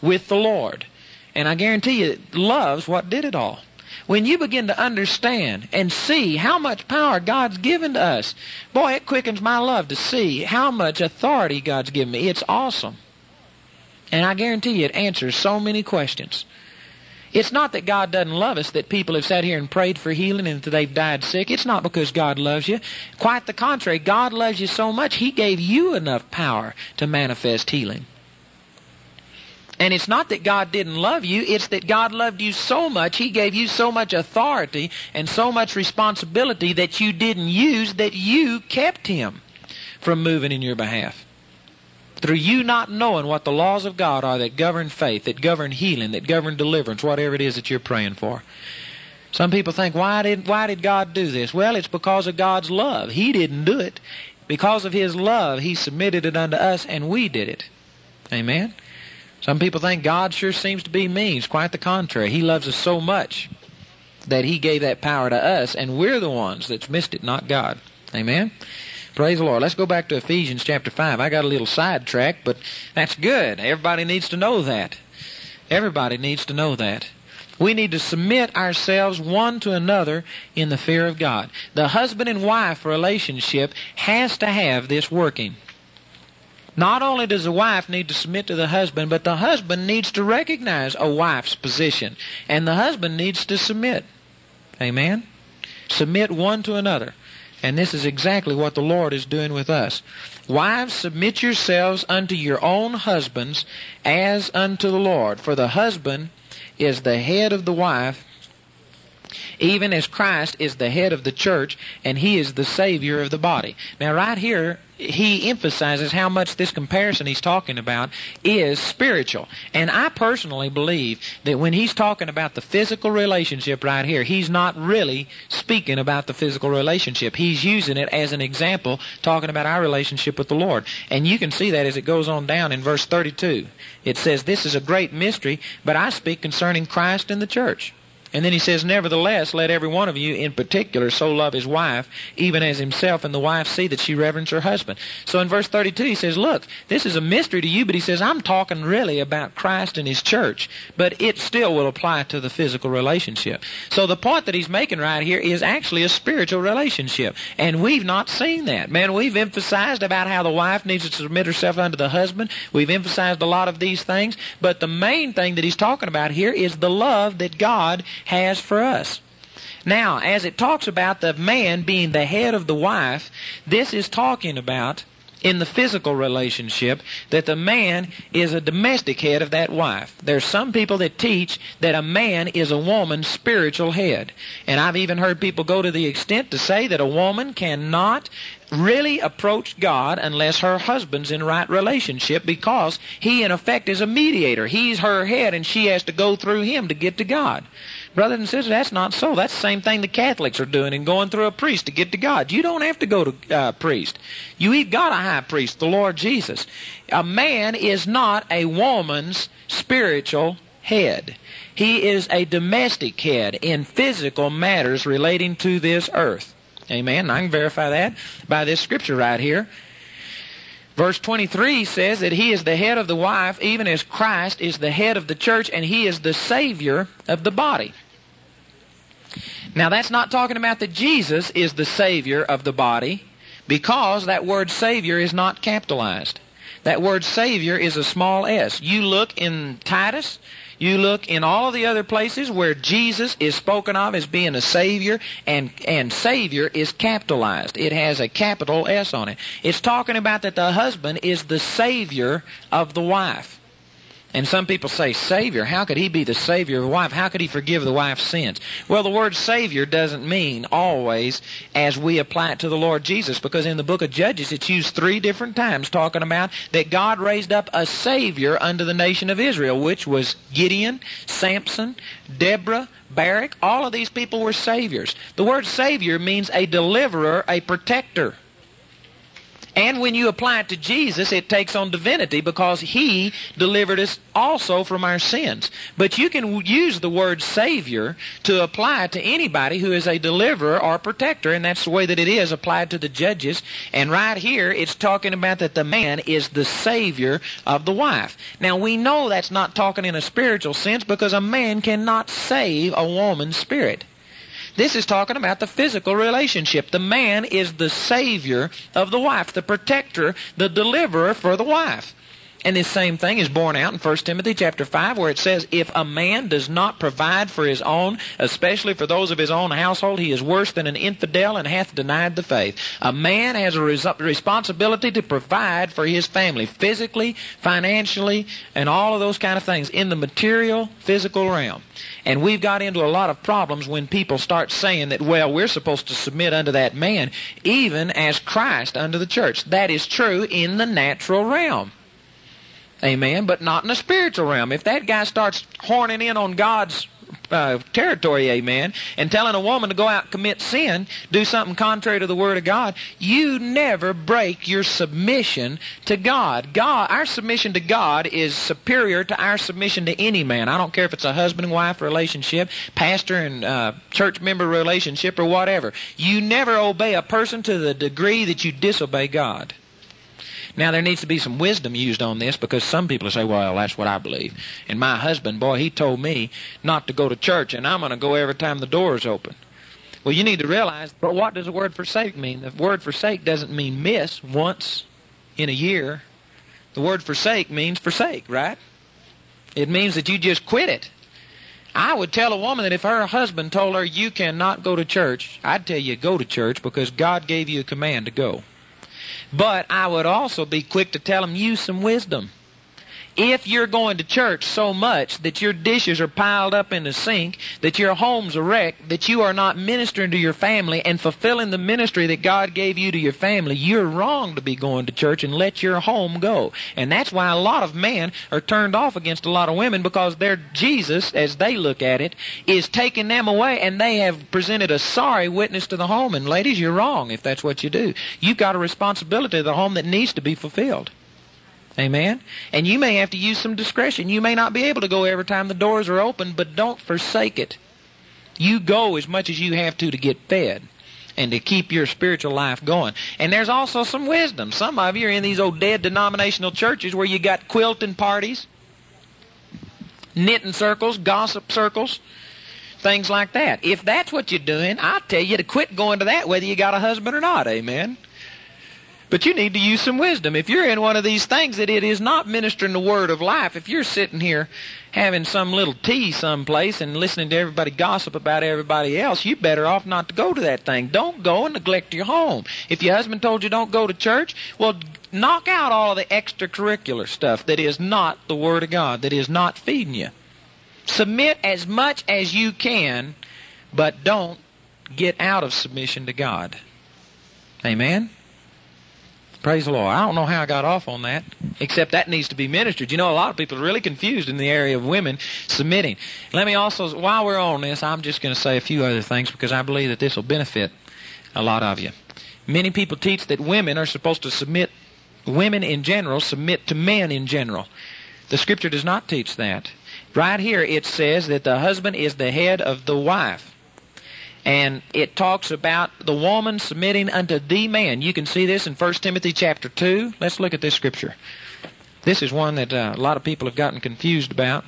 with the Lord. And I guarantee you, love's what did it all. When you begin to understand and see how much power God's given to us, boy, it quickens my love to see how much authority God's given me. It's awesome. And I guarantee you it answers so many questions. It's not that God doesn't love us, that people have sat here and prayed for healing and that they've died sick. It's not because God loves you. Quite the contrary, God loves you so much, He gave you enough power to manifest healing. And it's not that God didn't love you, it's that God loved you so much, He gave you so much authority and so much responsibility that you didn't use, that you kept Him from moving in your behalf. Through you not knowing what the laws of God are that govern faith, that govern healing, that govern deliverance, whatever it is that you're praying for. Some people think, why did, why did God do this? Well, it's because of God's love. He didn't do it. Because of His love, He submitted it unto us, and we did it. Amen? Some people think God sure seems to be mean. It's quite the contrary. He loves us so much that He gave that power to us, and we're the ones that's missed it, not God. Amen? Praise the Lord. Let's go back to Ephesians chapter five. I got a little sidetracked, but that's good. Everybody needs to know that. Everybody needs to know that. We need to submit ourselves one to another in the fear of God. The husband and wife relationship has to have this working. Not only does the wife need to submit to the husband, but the husband needs to recognize a wife's position, and the husband needs to submit. Amen? Submit one to another. And this is exactly what the Lord is doing with us. Wives, submit yourselves unto your own husbands as unto the Lord. For the husband is the head of the wife, even as Christ is the head of the church, and He is the Savior of the body. Now right here, he emphasizes how much this comparison he's talking about is spiritual. And I personally believe that when he's talking about the physical relationship right here, he's not really speaking about the physical relationship. He's using it as an example, talking about our relationship with the Lord. And you can see that as it goes on down in verse thirty-two. It says, "This is a great mystery, but I speak concerning Christ and the church." And then he says, "Nevertheless, let every one of you in particular so love his wife, even as himself, and the wife see that she reverence her husband." So in verse thirty-two, he says, look, this is a mystery to you, but he says, I'm talking really about Christ and His church, but it still will apply to the physical relationship. So the point that he's making right here is actually a spiritual relationship, and we've not seen that. Man, we've emphasized about how the wife needs to submit herself unto the husband. We've emphasized a lot of these things, but the main thing that he's talking about here is the love that God has for us. Now, as it talks about the man being the head of the wife, this is talking about in the physical relationship that the man is a domestic head of that wife. There's some people that teach that a man is a woman's spiritual head. And I've even heard people go to the extent to say that a woman cannot really approach God unless her husband's in right relationship, because he in effect is a mediator. He's her head and she has to go through him to get to God. Brothers and sisters, that's not so. That's the same thing the Catholics are doing and going through a priest to get to God. You don't have to go to a priest. You've got a high priest, the Lord Jesus. A man is not a woman's spiritual head. He is a domestic head in physical matters relating to this earth. Amen. I can verify that by this scripture right here. Verse twenty-three says that he is the head of the wife, even as Christ is the head of the church, and He is the Savior of the body. Now, that's not talking about that Jesus is the Savior of the body, because that word Savior is not capitalized. That word Savior is a small s. You look in Titus, you look in all of the other places where Jesus is spoken of as being a Savior, and, and Savior is capitalized. It has a capital S on it. It's talking about that the husband is the Savior of the wife. And some people say, Savior, how could he be the Savior of the wife? How could he forgive the wife's sins? Well, the word Savior doesn't mean always as we apply it to the Lord Jesus, because in the book of Judges it's used three different times talking about that God raised up a Savior unto the nation of Israel, which was Gideon, Samson, Deborah, Barak. All of these people were Saviors. The word Savior means a deliverer, a protector. And when you apply it to Jesus, it takes on divinity, because He delivered us also from our sins. But you can use the word Savior to apply it to anybody who is a deliverer or protector, and that's the way that it is applied to the judges. And right here, it's talking about that the man is the Savior of the wife. Now, we know that's not talking in a spiritual sense, because a man cannot save a woman's spirit. This is talking about the physical relationship. The man is the Savior of the wife, the protector, the deliverer for the wife. And this same thing is borne out in First Timothy chapter five, where it says, if a man does not provide for his own, especially for those of his own household, he is worse than an infidel and hath denied the faith. A man has a res- responsibility to provide for his family, physically, financially, and all of those kind of things in the material, physical realm. And we've got into a lot of problems when people start saying that, well, we're supposed to submit unto that man, even as Christ unto the church. That is true in the natural realm. Amen, but not in the spiritual realm. If that guy starts horning in on God's uh, territory, amen, and telling a woman to go out and commit sin, do something contrary to the Word of God, you never break your submission to God. God, our submission to God is superior to our submission to any man. I don't care if it's a husband and wife relationship, pastor and uh, church member relationship, or whatever. You never obey a person to the degree that you disobey God. Now, there needs to be some wisdom used on this, because some people say, well, that's what I believe. And my husband, boy, he told me not to go to church, and I'm going to go every time the door is open. Well, you need to realize, but what does the word forsake mean? The word forsake doesn't mean miss once in a year. The word forsake means forsake, right? It means that you just quit it. I would tell a woman that if her husband told her, you cannot go to church, I'd tell you, go to church, because God gave you a command to go. But I would also be quick to tell them, use some wisdom. If you're going to church so much that your dishes are piled up in the sink, that your home's a wreck, that you are not ministering to your family and fulfilling the ministry that God gave you to your family, you're wrong to be going to church, and let your home go. And that's why a lot of men are turned off against a lot of women, because their Jesus, as they look at it, is taking them away, and they have presented a sorry witness to the home. And ladies, you're wrong if that's what you do. You've got a responsibility to the home that needs to be fulfilled. Amen? And you may have to use some discretion. You may not be able to go every time the doors are open, but don't forsake it. You go as much as you have to to get fed and to keep your spiritual life going. And there's also some wisdom. Some of you are in these old dead denominational churches where you got quilting parties, knitting circles, gossip circles, things like that. If that's what you're doing, I tell you to quit going to that, whether you got a husband or not. Amen? But you need to use some wisdom. If you're in one of these things that it is not ministering the word of life, if you're sitting here having some little tea someplace and listening to everybody gossip about everybody else, you're better off not to go to that thing. Don't go and neglect your home. If your husband told you don't go to church, well, knock out all of the extracurricular stuff that is not the Word of God, that is not feeding you. Submit as much as you can, but don't get out of submission to God. Amen? Praise the Lord. I don't know how I got off on that, except that needs to be ministered. You know, a lot of people are really confused in the area of women submitting. Let me also, while we're on this, I'm just going to say a few other things, because I believe that this will benefit a lot of you. Many people teach that women are supposed to submit, women in general, submit to men in general. The Scripture does not teach that. Right here it says that the husband is the head of the wife. And it talks about the woman submitting unto the man. You can see this in First Timothy chapter two. Let's look at this scripture. This is one that uh, a lot of people have gotten confused about.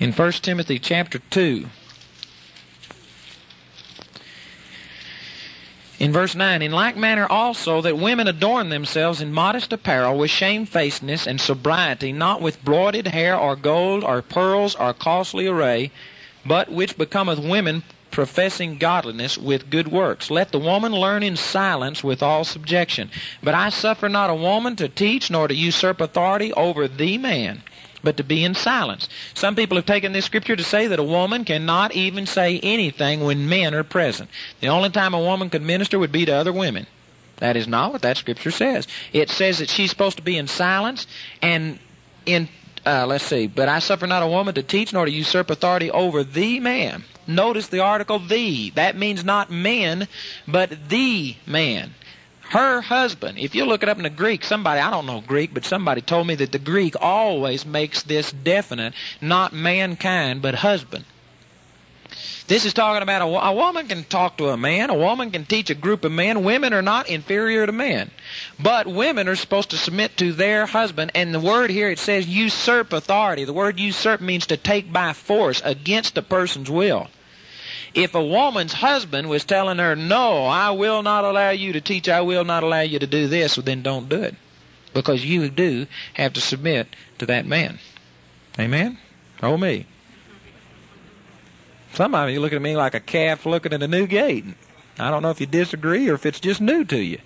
In First Timothy chapter two, in verse nine, in like manner also that women adorn themselves in modest apparel, with shamefacedness and sobriety, not with broided hair or gold or pearls or costly array, but which becometh women professing godliness with good works. Let the woman learn in silence with all subjection. But I suffer not a woman to teach, nor to usurp authority over the man, but to be in silence. Some people have taken this scripture to say that a woman cannot even say anything when men are present. The only time a woman could minister would be to other women. That is not what that scripture says. It says that she's supposed to be in silence and in, uh, let's see, but I suffer not a woman to teach nor to usurp authority over the man. Notice the article the. That means not men, but the man. Her husband, if you look it up in the Greek, somebody, I don't know Greek, but somebody told me that the Greek always makes this definite, not mankind, but husband. This is talking about a, a woman can talk to a man, a woman can teach a group of men. Women are not inferior to men, but women are supposed to submit to their husband. And the word here, it says usurp authority. The word usurp means to take by force against a person's will. If a woman's husband was telling her, no, I will not allow you to teach, I will not allow you to do this, well, then don't do it, because you do have to submit to that man. Amen? Oh, me. Some of you look at me like a calf looking at a new gate. I don't know if you disagree or if it's just new to you.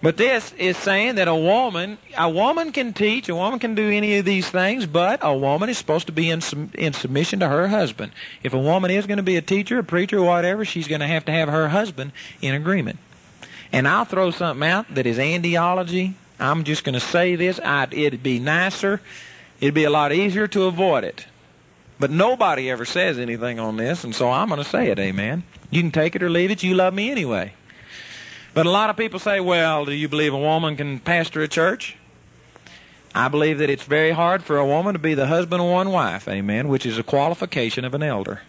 But this is saying that a woman, a woman can teach, a woman can do any of these things, but a woman is supposed to be in, in submission to her husband. If a woman is going to be a teacher, a preacher, whatever, she's going to have to have her husband in agreement. And I'll throw something out that is andiology. I'm just going to say this. I'd, it'd be nicer. It'd be a lot easier to avoid it. But nobody ever says anything on this, and so I'm going to say it, amen. You can take it or leave it. You love me anyway. But a lot of people say, well, do you believe a woman can pastor a church? I believe that it's very hard for a woman to be the husband of one wife, amen, which is a qualification of an elder.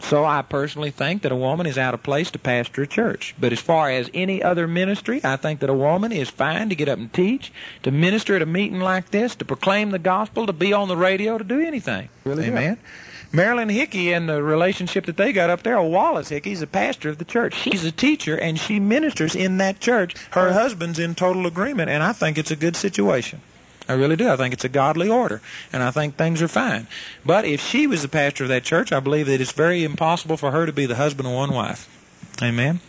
So I personally think that a woman is out of place to pastor a church. But as far as any other ministry, I think that a woman is fine to get up and teach, to minister at a meeting like this, to proclaim the gospel, to be on the radio, to do anything. Really, amen. Yeah. Marilyn Hickey and the relationship that they got up there, Wallace Hickey's the pastor of the church. She's a teacher, and she ministers in that church. Her husband's in total agreement, and I think it's a good situation. I really do. I think it's a godly order, and I think things are fine. But if she was the pastor of that church, I believe that it's very impossible for her to be the husband of one wife. Amen?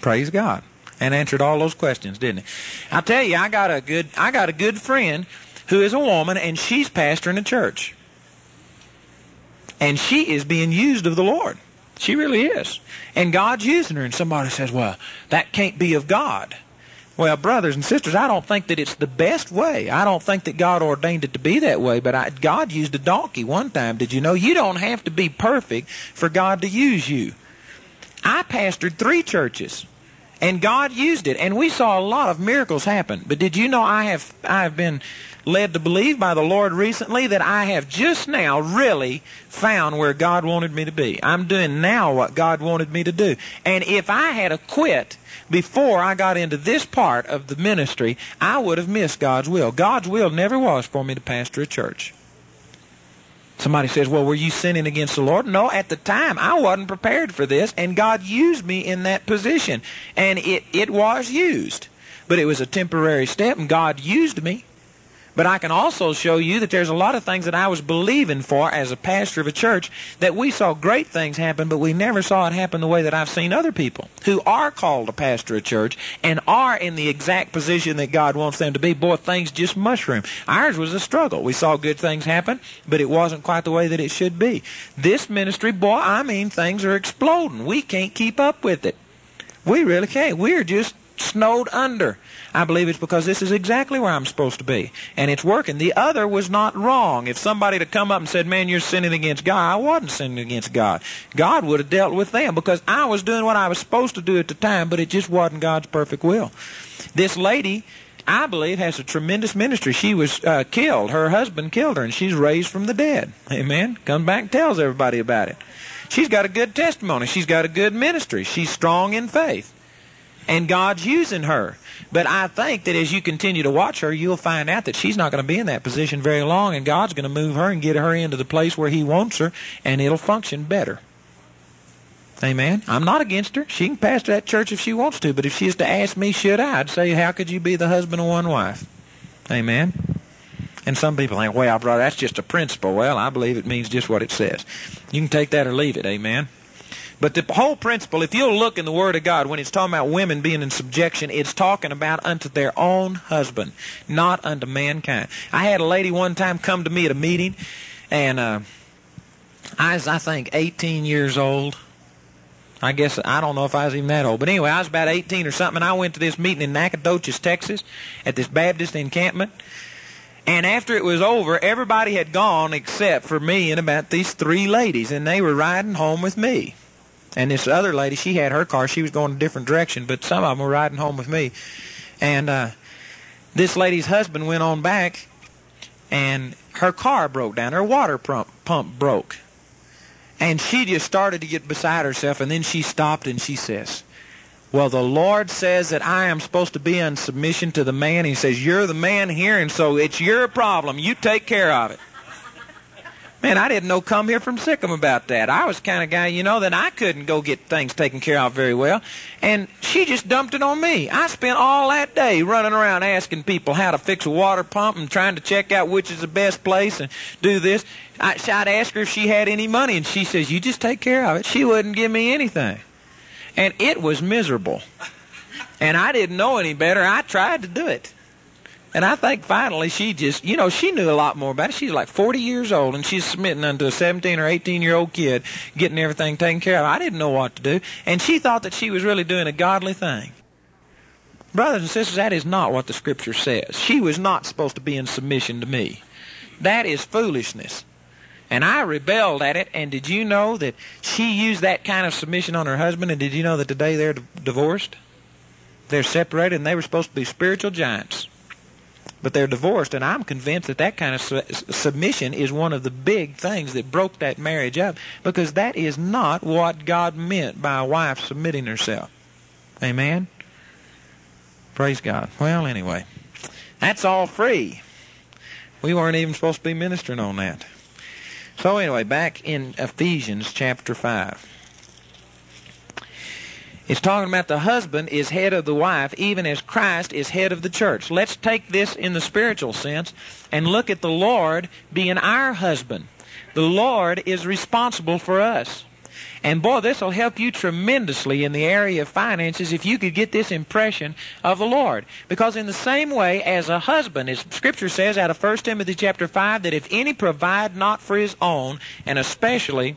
Praise God. And answered all those questions, didn't he? I tell you, I got a good, I got a good friend who is a woman, and she's pastoring a church. And she is being used of the Lord. She really is. And God's using her. And somebody says, well, that can't be of God. Well, brothers and sisters, I don't think that it's the best way. I don't think that God ordained it to be that way. But I, God used a donkey one time. Did you know? You don't have to be perfect for God to use you. I pastored three churches. And God used it. And we saw a lot of miracles happen. But did you know I have, I have been led to believe by the Lord recently that I have just now really found where God wanted me to be. I'm doing now what God wanted me to do. And if I had a quit before I got into this part of the ministry, I would have missed God's will. God's will never was for me to pastor a church. Somebody says, well, were you sinning against the Lord? No, at the time, I wasn't prepared for this, and God used me in that position. And it, it was used, but it was a temporary step, and God used me. But I can also show you that there's a lot of things that I was believing for as a pastor of a church that we saw great things happen, but we never saw it happen the way that I've seen other people who are called to pastor a church and are in the exact position that God wants them to be. Boy, things just mushroom. Ours was a struggle. We saw good things happen, but it wasn't quite the way that it should be. This ministry, boy, I mean, things are exploding. We can't keep up with it. We really can't. We're just snowed under. I believe it's because this is exactly where I'm supposed to be, and it's working. The other was not wrong. If somebody had come up and said, man, you're sinning against God, I wasn't sinning against God. God would have dealt with them because I was doing what I was supposed to do at the time, but it just wasn't God's perfect will. This lady, I believe, has a tremendous ministry. She was uh, killed. Her husband killed her, and she's raised from the dead. Amen? Comes back and tells everybody about it. She's got a good testimony. She's got a good ministry. She's strong in faith. And God's using her. But I think that as you continue to watch her, you'll find out that she's not going to be in that position very long, and God's going to move her and get her into the place where he wants her, and it'll function better. Amen? I'm not against her. She can pastor that church if she wants to, but if she is to ask me, should I, I'd say, how could you be the husband of one wife? Amen? And some people think, well, brother, that's just a principle. Well, I believe it means just what it says. You can take that or leave it. Amen? But the whole principle, if you'll look in the Word of God, when it's talking about women being in subjection, it's talking about unto their own husband, not unto mankind. I had a lady one time come to me at a meeting, and uh, I was, I think, eighteen years old. I guess, I don't know if I was even that old. But anyway, I was about eighteen or something, and I went to this meeting in Nacogdoches, Texas, at this Baptist encampment. And after it was over, everybody had gone except for me and about these three ladies, and they were riding home with me. And this other lady, she had her car. She was going a different direction, but some of them were riding home with me. And uh, this lady's husband went on back, and her car broke down. Her water pump, pump broke. And she just started to get beside herself, and then she stopped, and she says, well, the Lord says that I am supposed to be in submission to the man. He says, you're the man here, and so it's your problem. You take care of it. Man, I didn't know come here from Sikkim about that. I was the kind of guy, you know, that I couldn't go get things taken care of very well. And she just dumped it on me. I spent all that day running around asking people how to fix a water pump and trying to check out which is the best place and do this. I, I'd ask her if she had any money, and she says, you just take care of it. She wouldn't give me anything. And it was miserable. And I didn't know any better. I tried to do it. And I think finally she just, you know, she knew a lot more about it. She's like forty years old, and she's submitting unto a seventeen or eighteen-year-old kid, getting everything taken care of. I didn't know what to do. And she thought that she was really doing a godly thing. Brothers and sisters, that is not what the Scripture says. She was not supposed to be in submission to me. That is foolishness. And I rebelled at it, and did you know that she used that kind of submission on her husband, and did you know that today they're divorced? They're separated, and they were supposed to be spiritual giants. But they're divorced, and I'm convinced that that kind of su- submission is one of the big things that broke that marriage up, because that is not what God meant by a wife submitting herself. Amen? Praise God. Well, anyway, that's all free. We weren't even supposed to be ministering on that. So anyway, back in Ephesians chapter five. It's talking about the husband is head of the wife, even as Christ is head of the church. Let's take this in the spiritual sense and look at the Lord being our husband. The Lord is responsible for us. And boy, this will help you tremendously in the area of finances if you could get this impression of the Lord. Because in the same way as a husband, as Scripture says out of First Timothy chapter five, that if any provide not for his own, and especially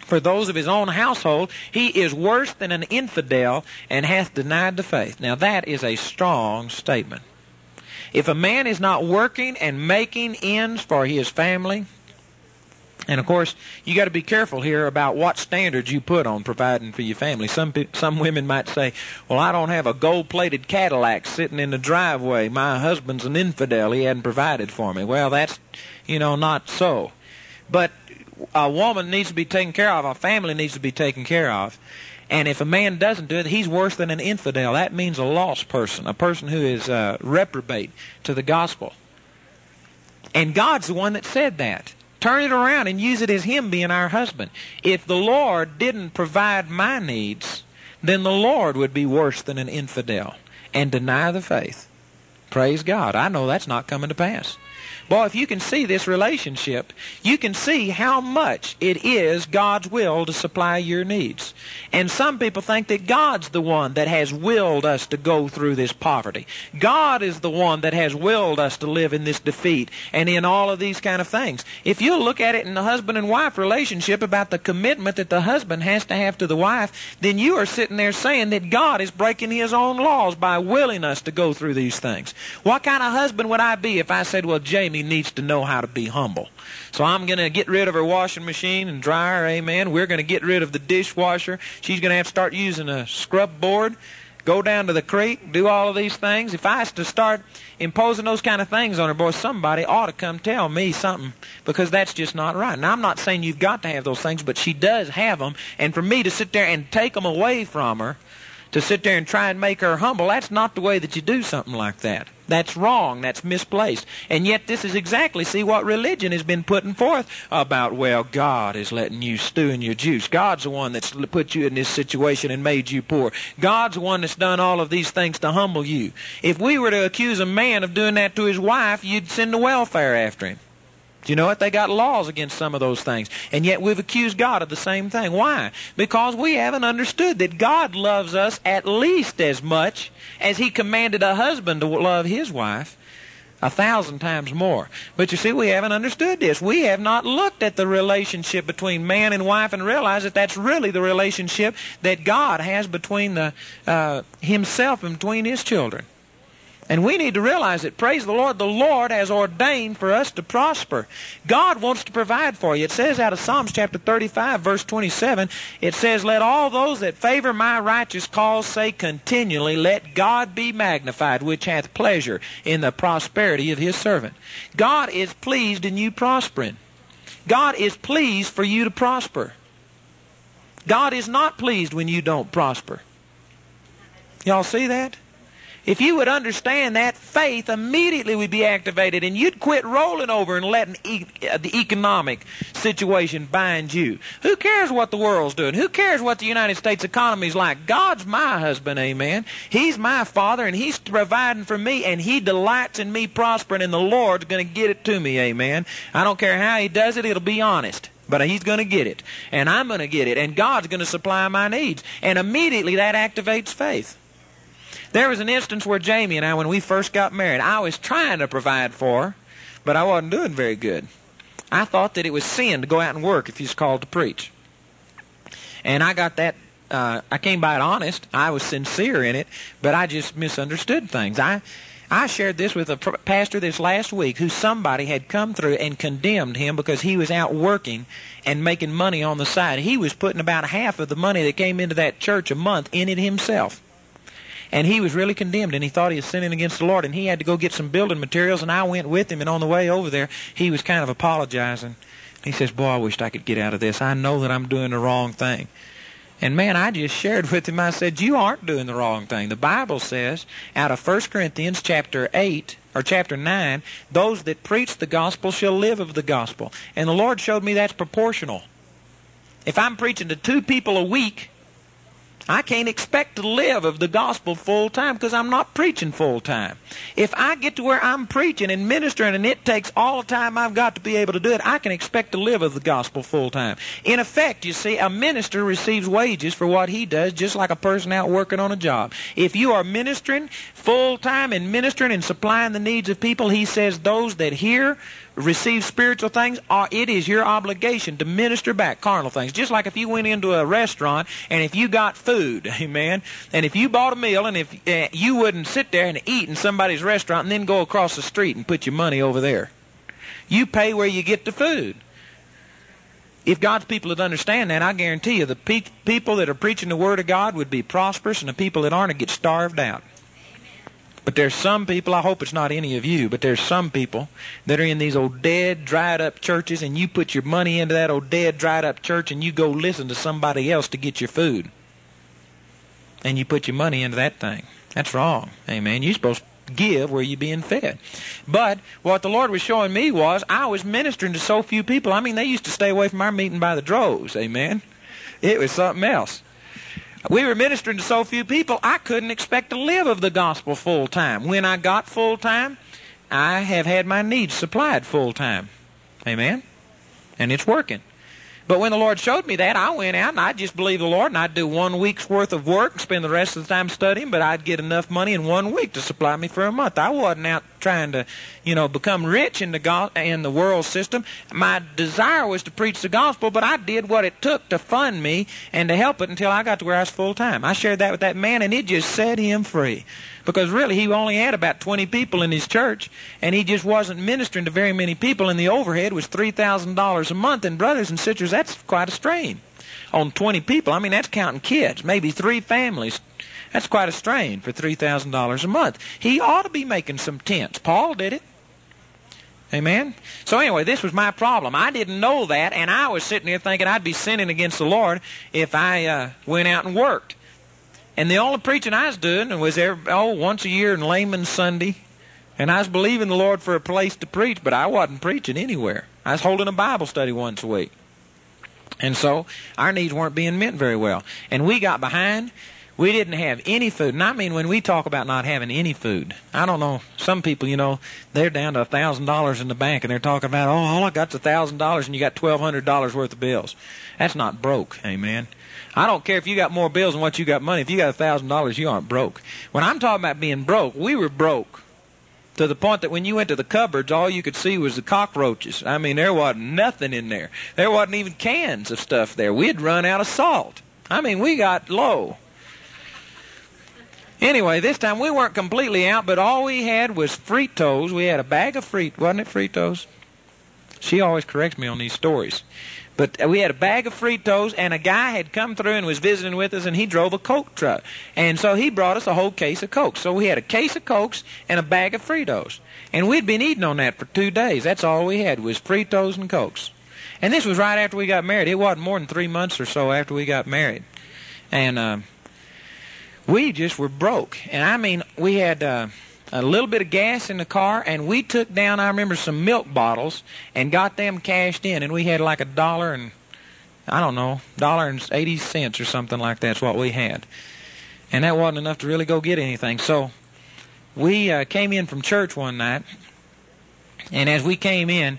for those of his own household, he is worse than an infidel and hath denied the faith. Now that is a strong statement. If a man is not working and making ends for his family, and of course you got to be careful here about what standards you put on providing for your family. Some some women might say, well, I don't have a gold-plated Cadillac sitting in the driveway. My husband's an infidel. He hadn't provided for me. Well, that's, you know, not so. But a woman needs to be taken care of. A family needs to be taken care of. And if a man doesn't do it, he's worse than an infidel. That means a lost person, a person who is uh, reprobate to the gospel. And God's the one that said that. Turn it around and use it as him being our husband. If the Lord didn't provide my needs, then the Lord would be worse than an infidel and deny the faith. Praise God. I know that's not coming to pass. Boy, if you can see this relationship, you can see how much it is God's will to supply your needs. And some people think that God's the one that has willed us to go through this poverty. God is the one that has willed us to live in this defeat and in all of these kind of things. If you look at it in the husband and wife relationship about the commitment that the husband has to have to the wife, then you are sitting there saying that God is breaking his own laws by willing us to go through these things. What kind of husband would I be if I said, well, Jamie needs to know how to be humble. So I'm going to get rid of her washing machine and dryer, amen. We're going to get rid of the dishwasher. She's going to have to start using a scrub board, go down to the creek, do all of these things. If I was to start imposing those kind of things on her, boy, somebody ought to come tell me something, because that's just not right. Now, I'm not saying you've got to have those things, but she does have them. And for me to sit there and take them away from her, to sit there and try and make her humble, that's not the way that you do something like that. That's wrong. That's misplaced. And yet this is exactly, see, what religion has been putting forth about, well, God is letting you stew in your juice. God's the one that's put you in this situation and made you poor. God's the one that's done all of these things to humble you. If we were to accuse a man of doing that to his wife, you'd send the welfare after him. You know what? They got laws against some of those things. And yet we've accused God of the same thing. Why? Because we haven't understood that God loves us at least as much as he commanded a husband to love his wife a thousand times more. But you see, we haven't understood this. We have not looked at the relationship between man and wife and realized that that's really the relationship that God has between the uh, himself and between his children. And we need to realize it. Praise the Lord. The Lord has ordained for us to prosper. God wants to provide for you. It says out of Psalms chapter thirty-five, verse twenty-seven, it says, let all those that favor my righteous cause say continually, let God be magnified, which hath pleasure in the prosperity of his servant. God is pleased in you prospering. God is pleased for you to prosper. God is not pleased when you don't prosper. Y'all see that? If you would understand that, faith immediately would be activated, and you'd quit rolling over and letting e- the economic situation bind you. Who cares what the world's doing? Who cares what the United States economy's like? God's my husband, amen. He's my father, and he's providing for me, and he delights in me prospering, and the Lord's going to get it to me, amen. I don't care how he does it, it'll be honest. But he's going to get it, and I'm going to get it, and God's going to supply my needs. And immediately that activates faith. There was an instance where Jamie and I, when we first got married, I was trying to provide for her, but I wasn't doing very good. I thought that it was sin to go out and work if you was called to preach. And I got that, uh, I came by it honest. I was sincere in it, but I just misunderstood things. I, I shared this with a pr- pastor this last week who somebody had come through and condemned him because he was out working and making money on the side. He was putting about half of the money that came into that church a month in it himself. And he was really condemned, and he thought he was sinning against the Lord, and he had to go get some building materials, and I went with him, and on the way over there, he was kind of apologizing. He says, boy, I wished I could get out of this. I know that I'm doing the wrong thing. And, man, I just shared with him, I said, you aren't doing the wrong thing. The Bible says, out of First Corinthians chapter eight, or chapter nine, those that preach the gospel shall live of the gospel. And the Lord showed me that's proportional. If I'm preaching to two people a week, I can't expect to live of the gospel full time because I'm not preaching full time. If I get to where I'm preaching and ministering and it takes all the time I've got to be able to do it, I can expect to live of the gospel full time. In effect, you see, a minister receives wages for what he does just like a person out working on a job. If you are ministering full time and ministering and supplying the needs of people, he says those that hear receive spiritual things, or it is your obligation to minister back carnal things. Just like if you went into a restaurant and if you got food, amen, and if you bought a meal and if uh, you wouldn't sit there and eat in somebody's restaurant and then go across the street and put your money over there. You pay where you get the food. If God's people would understand that, I guarantee you the pe- people that are preaching the Word of God would be prosperous, and the people that aren't would get starved out. But there's some people, I hope it's not any of you, but there's some people that are in these old dead, dried-up churches, and you put your money into that old dead, dried-up church, and you go listen to somebody else to get your food. And you put your money into that thing. That's wrong. Amen. You're supposed to give where you're being fed. But what the Lord was showing me was I was ministering to so few people. I mean, they used to stay away from our meeting by the droves. Amen. It was something else. We were ministering to so few people, I couldn't expect to live of the gospel full time. When I got full time, I have had my needs supplied full time. Amen? And it's working. But when the Lord showed me that, I went out and I just believed the Lord, and I'd do one week's worth of work, spend the rest of the time studying, but I'd get enough money in one week to supply me for a month. I wasn't out trying to, you know, become rich in the go- in the world system. My desire was to preach the gospel, but I did what it took to fund me and to help it until I got to where I was full time. I shared that with that man, and it just set him free. Because really, he only had about twenty people in his church, and he just wasn't ministering to very many people, and the overhead was three thousand dollars a month. And brothers and sisters, that's quite a strain on twenty people. I mean, that's counting kids, maybe three families. That's quite a strain for three thousand dollars a month. He ought to be making some tents. Paul did it. Amen? So anyway, this was my problem. I didn't know that, and I was sitting here thinking I'd be sinning against the Lord if I uh, went out and worked. And the only preaching I was doing was every, oh, once a year in Layman's Sunday. And I was believing the Lord for a place to preach, but I wasn't preaching anywhere. I was holding a Bible study once a week. And so our needs weren't being met very well. And we got behind. We didn't have any food. And I mean, when we talk about not having any food, I don't know. Some people, you know, they're down to one thousand dollars in the bank, and they're talking about, oh, all I got's one thousand dollars, and you got twelve hundred dollars worth of bills. That's not broke, amen. I don't care if you got more bills than what you got money. If you got one thousand dollars, you aren't broke. When I'm talking about being broke, we were broke to the point that when you went to the cupboards, all you could see was the cockroaches. I mean, there wasn't nothing in there. There wasn't even cans of stuff there. We'd run out of salt. I mean, we got low. Anyway, this time we weren't completely out, but all we had was Fritos. We had a bag of Fritos. Wasn't it Fritos? She always corrects me on these stories. But we had a bag of Fritos, and a guy had come through and was visiting with us, and he drove a Coke truck. And so he brought us a whole case of Coke. So we had a case of Cokes and a bag of Fritos. And we'd been eating on that for two days. That's all we had was Fritos and Cokes. And this was right after we got married. It wasn't more than three months or so after we got married. And uh, we just were broke. And I mean, we had uh, a little bit of gas in the car, and we took down, I remember, some milk bottles and got them cashed in. And we had like a dollar and, I don't know, dollar and eighty cents or something like that's what we had. And that wasn't enough to really go get anything. So we uh, came in from church one night, and as we came in,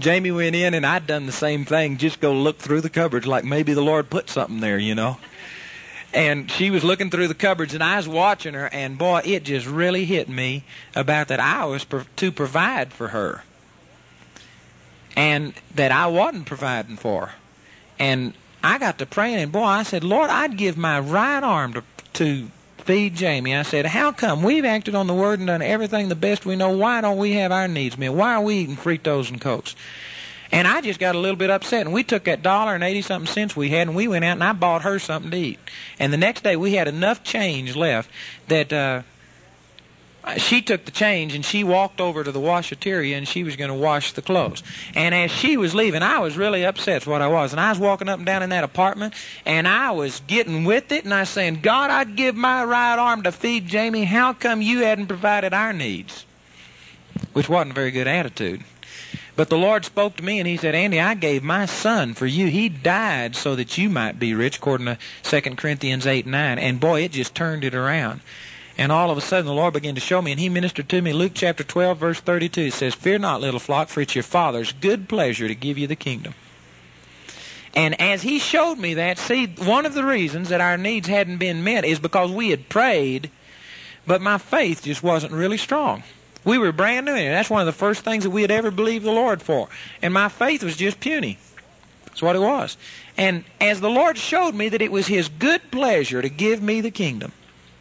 Jamie went in, and I'd done the same thing, just go look through the cupboards like maybe the Lord put something there, you know. And she was looking through the cupboards, and I was watching her, and boy, it just really hit me about that I was pro- to provide for her, and that I wasn't providing for her. And I got to praying, and boy, I said, Lord, I'd give my right arm to, to feed Jamie. I said, how come we've acted on the Word and done everything the best we know? Why don't we have our needs met? Why are we eating Fritos and Cokes? And I just got a little bit upset, and we took that dollar and eighty-something cents we had, and we went out, and I bought her something to eat. And the next day, we had enough change left that uh, she took the change, and she walked over to the washateria, and she was going to wash the clothes. And as she was leaving, I was really upset, what I was. And I was walking up and down in that apartment, and I was getting with it, and I was saying, God, I'd give my right arm to feed Jamie. How come you hadn't provided our needs? Which wasn't a very good attitude. But the Lord spoke to me, and he said, Andy, I gave my son for you. He died so that you might be rich, according to Second Corinthians eight and nine. And boy, it just turned it around. And all of a sudden, the Lord began to show me, and he ministered to me. Luke chapter twelve, verse thirty-two, it says, Fear not, little flock, for it's your Father's good pleasure to give you the kingdom. And as he showed me that, see, one of the reasons that our needs hadn't been met is because we had prayed, but my faith just wasn't really strong. We were brand new in it. That's one of the first things that we had ever believed the Lord for. And my faith was just puny. That's what it was. And as the Lord showed me that it was his good pleasure to give me the kingdom,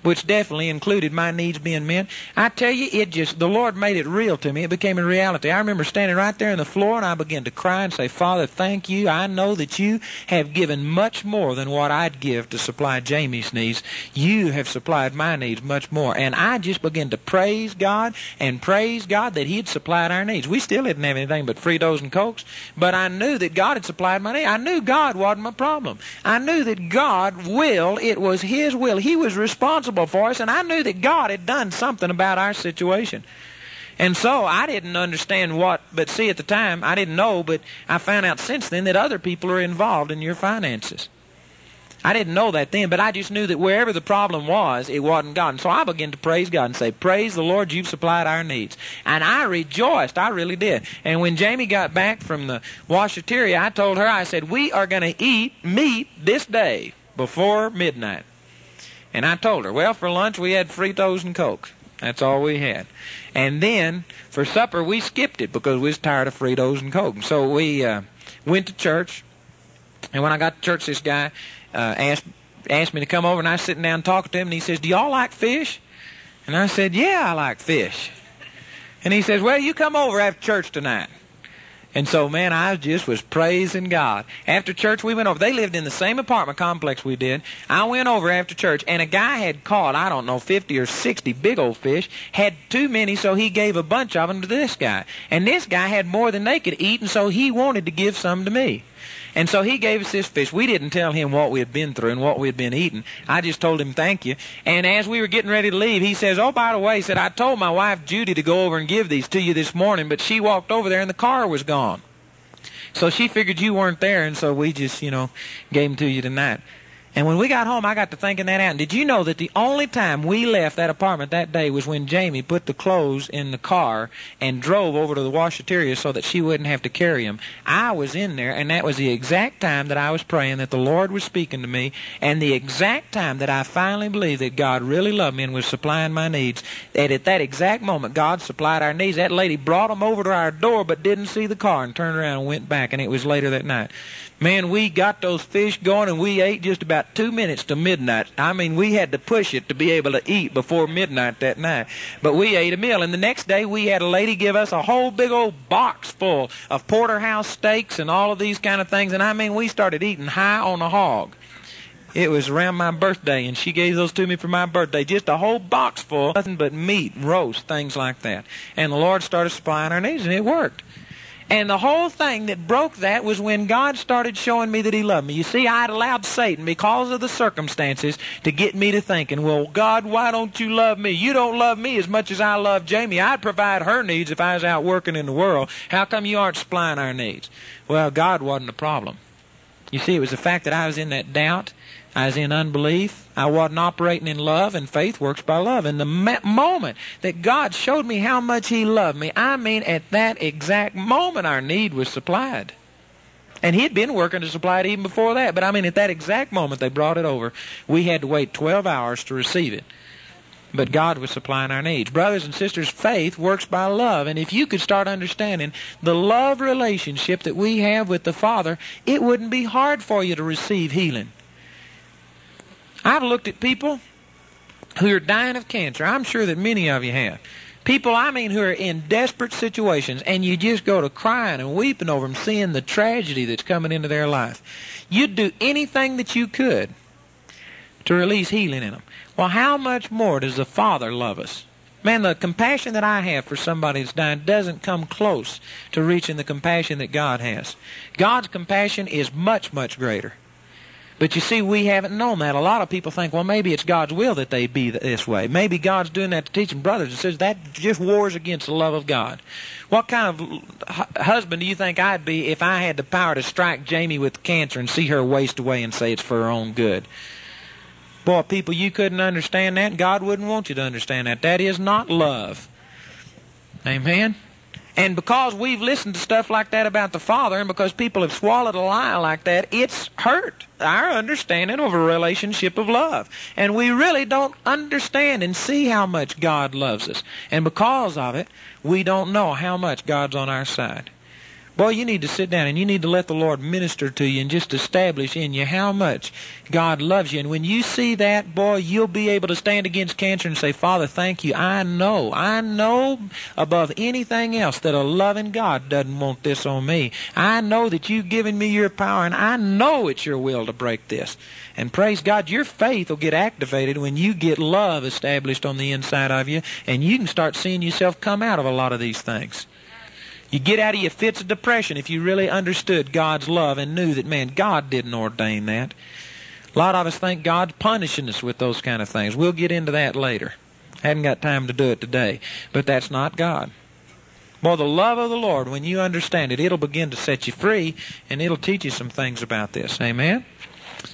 which definitely included my needs being met, I tell you, it just, the Lord made it real to me. It became a reality. I remember standing right there on the floor, and I began to cry and say, Father, thank you. I know that you have given much more than what I'd give to supply Jamie's needs. You have supplied my needs much more. And I just began to praise God and praise God that he had supplied our needs. We still didn't have anything but Fritos and Cokes, but I knew that God had supplied my needs. I knew God wasn't my problem. I knew that God willed. It was his will. He was responsible for us, and I knew that God had done something about our situation. And so I didn't understand what, but see, at the time, I didn't know, but I found out since then that other people are involved in your finances. I didn't know that then, but I just knew that wherever the problem was, it wasn't God. And so I began to praise God and say, praise the Lord, you've supplied our needs. And I rejoiced. I really did. And when Jamie got back from the washateria, I told her, I said, we are going to eat meat this day before midnight. And I told her, well, for lunch we had Fritos and Coke. That's all we had. And then for supper we skipped it because we was tired of Fritos and Coke. And so we uh, went to church. And when I got to church, this guy uh, asked asked me to come over. And I was sitting down talking to him. And he says, do y'all like fish? And I said, yeah, I like fish. And he says, well, you come over after church tonight. And so, man, I just was praising God. After church, we went over. They lived in the same apartment complex we did. I went over after church, and a guy had caught, I don't know, fifty or sixty big old fish, had too many, so he gave a bunch of them to this guy. And this guy had more than they could eat, and so he wanted to give some to me. And so he gave us this fish. We didn't tell him what we had been through and what we had been eating. I just told him, thank you. And as we were getting ready to leave, he says, oh, by the way, he said, I told my wife Judy to go over and give these to you this morning, but she walked over there and the car was gone. So she figured you weren't there, and so we just, you know, gave them to you tonight. And when we got home, I got to thinking that out. And did you know that the only time we left that apartment that day was when Jamie put the clothes in the car and drove over to the washateria so that she wouldn't have to carry them? I was in there, and that was the exact time that I was praying that the Lord was speaking to me, and the exact time that I finally believed that God really loved me and was supplying my needs. That at that exact moment, God supplied our needs. That lady brought them over to our door but didn't see the car and turned around and went back, and it was later that night. Man, we got those fish going, and we ate just about two minutes to midnight. I mean, we had to push it to be able to eat before midnight that night. But we ate a meal, and the next day we had a lady give us a whole big old box full of porterhouse steaks and all of these kind of things. And I mean, we started eating high on a hog. It was around my birthday, and she gave those to me for my birthday. Just a whole box full, nothing but meat, roast, things like that. And the Lord started supplying our needs, and it worked. And the whole thing that broke that was when God started showing me that he loved me. You see, I had allowed Satan, because of the circumstances, to get me to thinking, well, God, why don't you love me? You don't love me as much as I love Jamie. I'd provide her needs if I was out working in the world. How come you aren't supplying our needs? Well, God wasn't the problem. You see, it was the fact that I was in that doubt. I was in unbelief. I wasn't operating in love, and faith works by love. And the moment that God showed me how much he loved me, I mean at that exact moment our need was supplied. And he'd been working to supply it even before that, but I mean at that exact moment they brought it over. We had to wait twelve hours to receive it. But God was supplying our needs. Brothers and sisters, faith works by love. And if you could start understanding the love relationship that we have with the Father, it wouldn't be hard for you to receive healing. I've looked at people who are dying of cancer. I'm sure that many of you have. People, I mean, who are in desperate situations, and you just go to crying and weeping over them, seeing the tragedy that's coming into their life. You'd do anything that you could to release healing in them. Well, how much more does the Father love us? Man, the compassion that I have for somebody that's dying doesn't come close to reaching the compassion that God has. God's compassion is much, much greater. But you see, we haven't known that. A lot of people think, well, maybe it's God's will that they be this way. Maybe God's doing that to teach them. Brothers and sisters, that just wars against the love of God. What kind of husband do you think I'd be if I had the power to strike Jamie with cancer and see her waste away and say it's for her own good? Boy, people, you couldn't understand that. God wouldn't want you to understand that. That is not love. Amen? And because we've listened to stuff like that about the Father, and because people have swallowed a lie like that, it's hurt our understanding of a relationship of love. And we really don't understand and see how much God loves us. And because of it, we don't know how much God's on our side. Boy, you need to sit down and you need to let the Lord minister to you and just establish in you how much God loves you. And when you see that, boy, you'll be able to stand against cancer and say, Father, thank you. I know, I know above anything else that a loving God doesn't want this on me. I know that you've given me your power, and I know it's your will to break this. And praise God, your faith will get activated when you get love established on the inside of you, and you can start seeing yourself come out of a lot of these things. You get out of your fits of depression if you really understood God's love and knew that, man, God didn't ordain that. A lot of us think God's punishing us with those kind of things. We'll get into that later. Hadn't got time to do it today. But that's not God. Boy, the love of the Lord, when you understand it, it'll begin to set you free, and it'll teach you some things about this. Amen?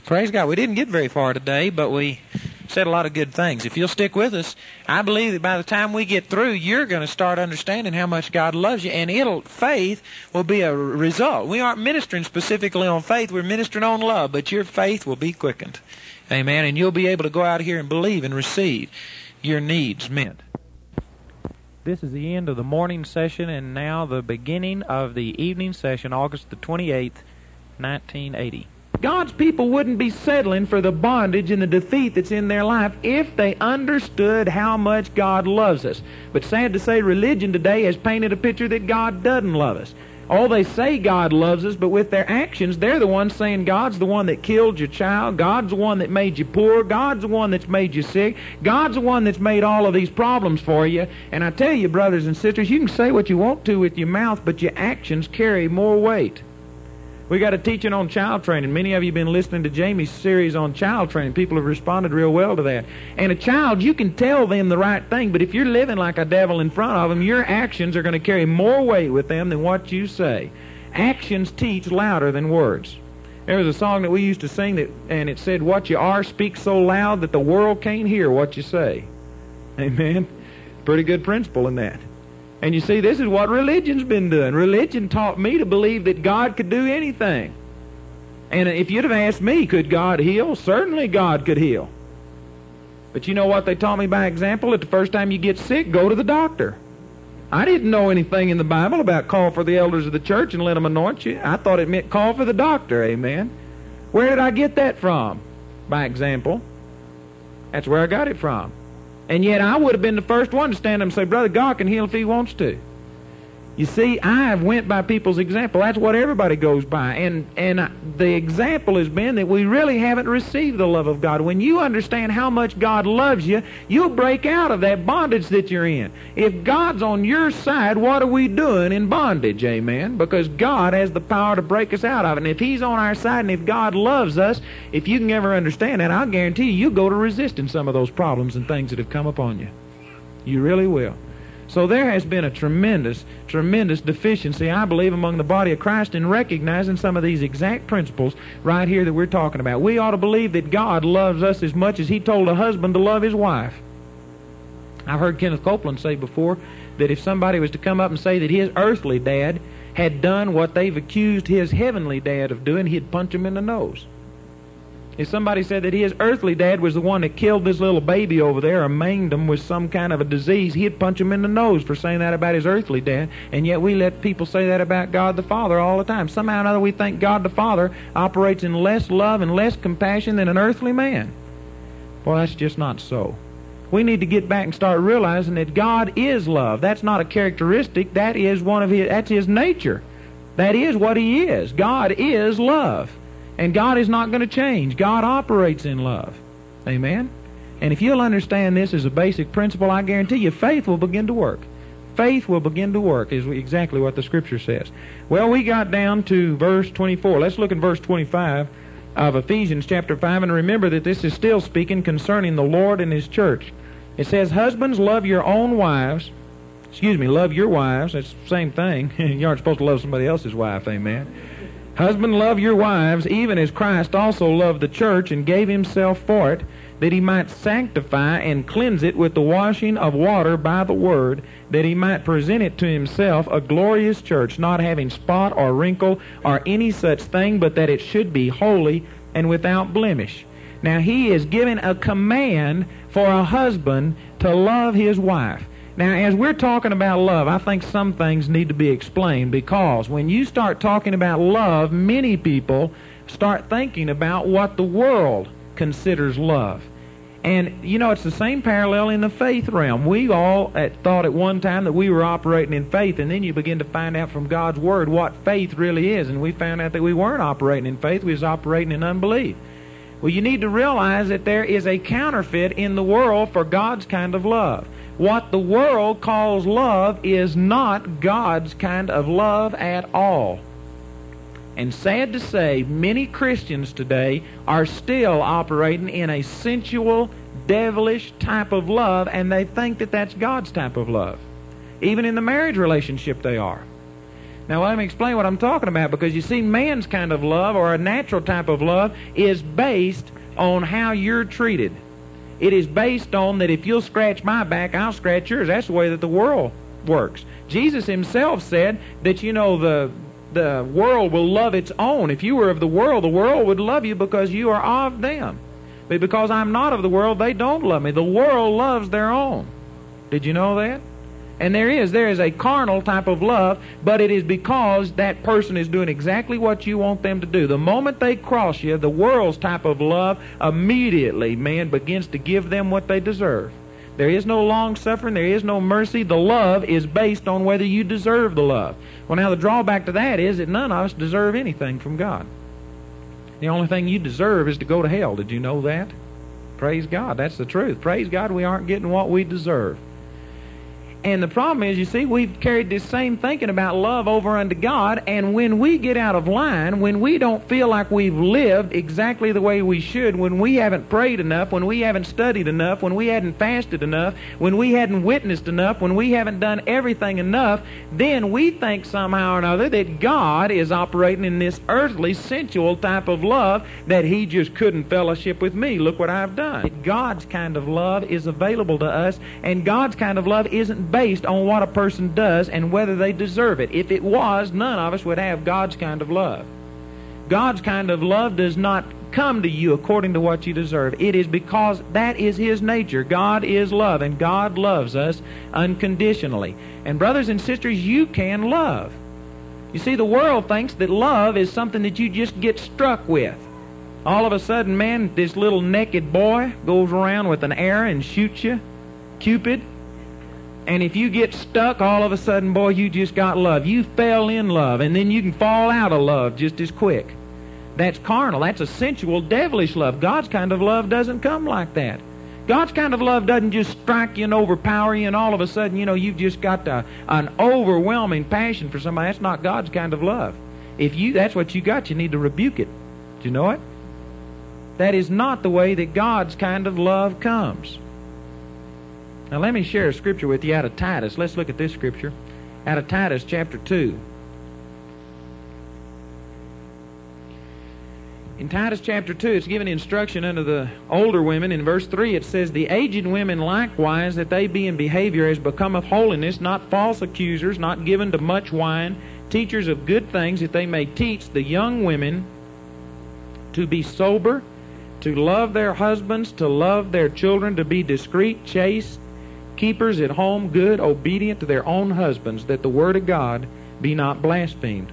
Praise God. We didn't get very far today, but we said a lot of good things. If you'll stick with us, I believe that by the time we get through, you're going to start understanding how much God loves you, and it'll faith will be a result. We aren't ministering specifically on faith. We're ministering on love, but your faith will be quickened. Amen. And you'll be able to go out here and believe and receive your needs met. This is the end of the morning session, and now the beginning of the evening session, August the twenty-eighth, nineteen eighty. God's people wouldn't be settling for the bondage and the defeat that's in their life if they understood how much God loves us. But sad to say, religion today has painted a picture that God doesn't love us. Oh, they say God loves us, but with their actions, they're the ones saying God's the one that killed your child, God's the one that made you poor, God's the one that's made you sick, God's the one that's made all of these problems for you. And I tell you, brothers and sisters, you can say what you want to with your mouth, but your actions carry more weight. We got a teaching on child training. Many of you have been listening to Jamie's series on child training. People have responded real well to that. And a child, you can tell them the right thing, but if you're living like a devil in front of them, your actions are going to carry more weight with them than what you say. Actions teach louder than words. There was a song that we used to sing, that, and it said, what you are speaks so loud that the world can't hear what you say. Amen? Pretty good principle in that. And you see, this is what religion's been doing. Religion taught me to believe that God could do anything. And if you'd have asked me, could God heal? Certainly God could heal. But you know what they taught me by example? That the first time you get sick, go to the doctor. I didn't know anything in the Bible about call for the elders of the church and let them anoint you. I thought it meant call for the doctor, amen. Where did I get that from? By example. That's where I got it from. And yet I would have been the first one to stand up and say, Brother, God can heal if he wants to. You see, I have went by people's example. That's what everybody goes by. And and I, the example has been that we really haven't received the love of God. When you understand how much God loves you, you'll break out of that bondage that you're in. If God's on your side, what are we doing in bondage? Amen? Because God has the power to break us out of it. And if He's on our side and if God loves us, if you can ever understand that, I'll guarantee you, you'll go to resisting some of those problems and things that have come upon you. You really will. So there has been a tremendous, tremendous deficiency, I believe, among the body of Christ in recognizing some of these exact principles right here that we're talking about. We ought to believe that God loves us as much as He told a husband to love his wife. I've heard Kenneth Copeland say before that if somebody was to come up and say that his earthly dad had done what they've accused his heavenly dad of doing, he'd punch him in the nose. If somebody said that his earthly dad was the one that killed this little baby over there or maimed him with some kind of a disease, he'd punch him in the nose for saying that about his earthly dad. And yet we let people say that about God the Father all the time. Somehow or another we think God the Father operates in less love and less compassion than an earthly man. Well, that's just not so. We need to get back and start realizing that God is love. That's not a characteristic. That is one of his, that's his nature. That is what He is. God is love. And God is not going to change. God operates in love. Amen? And if you'll understand this as a basic principle, I guarantee you faith will begin to work. Faith will begin to work is exactly what the Scripture says. Well, we got down to verse twenty-four. Let's look at verse twenty-five of Ephesians chapter five, and remember that this is still speaking concerning the Lord and His church. It says, husbands, love your own wives. Excuse me, love your wives. That's the same thing. You aren't supposed to love somebody else's wife. Amen? Husband, love your wives, even as Christ also loved the church and gave Himself for it, that He might sanctify and cleanse it with the washing of water by the word, that He might present it to Himself a glorious church, not having spot or wrinkle or any such thing, but that it should be holy and without blemish. Now, He is giving a command for a husband to love his wife. Now, as we're talking about love, I think some things need to be explained, because when you start talking about love, many people start thinking about what the world considers love. And, you know, it's the same parallel in the faith realm. We all at, thought at one time that we were operating in faith, and then you begin to find out from God's Word what faith really is, and we found out that we weren't operating in faith, we was operating in unbelief. Well, you need to realize that there is a counterfeit in the world for God's kind of love. What the world calls love is not God's kind of love at all. And sad to say, many Christians today are still operating in a sensual, devilish type of love, and they think that that's God's type of love. Even in the marriage relationship they are. Now, let me explain what I'm talking about, because you see, man's kind of love, or a natural type of love, is based on how you're treated. It is based on that if you'll scratch my back, I'll scratch yours. That's the way that the world works. Jesus Himself said that, you know, the the world will love its own. If you were of the world, the world would love you because you are of them. But because I'm not of the world, they don't love me. The world loves their own. Did you know that? And there is. There is a carnal type of love, but it is because that person is doing exactly what you want them to do. The moment they cross you, the world's type of love, immediately man begins to give them what they deserve. There is no long-suffering. There is no mercy. The love is based on whether you deserve the love. Well, now, the drawback to that is that none of us deserve anything from God. The only thing you deserve is to go to hell. Did you know that? Praise God. That's the truth. Praise God, we aren't getting what we deserve. And the problem is, you see, we've carried this same thinking about love over unto God, and when we get out of line, when we don't feel like we've lived exactly the way we should, when we haven't prayed enough, when we haven't studied enough, when we hadn't fasted enough, when we hadn't witnessed enough, when we haven't done everything enough, then we think somehow or another that God is operating in this earthly, sensual type of love, that He just couldn't fellowship with me. Look what I've done. God's kind of love is available to us, and God's kind of love isn't based on what a person does and whether they deserve it. If it was, none of us would have God's kind of love. God's kind of love does not come to you according to what you deserve. It is because that is His nature. God is love, and God loves us unconditionally. And brothers and sisters, you can love. You see, the world thinks that love is something that you just get struck with. All of a sudden, man, this little naked boy goes around with an arrow and shoots you. Cupid. And if you get stuck, all of a sudden, boy, you just got love. You fell in love, and then you can fall out of love just as quick. That's carnal. That's a sensual, devilish love. God's kind of love doesn't come like that. God's kind of love doesn't just strike you and overpower you, and all of a sudden, you know, you've just got a, an overwhelming passion for somebody. That's not God's kind of love. If you that's what you got, you need to rebuke it. Do you know it? That is not the way that God's kind of love comes. Now let me share a scripture with you out of Titus. Let's look at this scripture out of Titus chapter two. In Titus chapter two, it's given instruction unto the older women. In verse three, it says, "The aged women likewise, that they be in behavior as becometh holiness, not false accusers, not given to much wine, teachers of good things, that they may teach the young women to be sober, to love their husbands, to love their children, to be discreet, chaste, keepers at home, good, obedient to their own husbands, that the word of God be not blasphemed."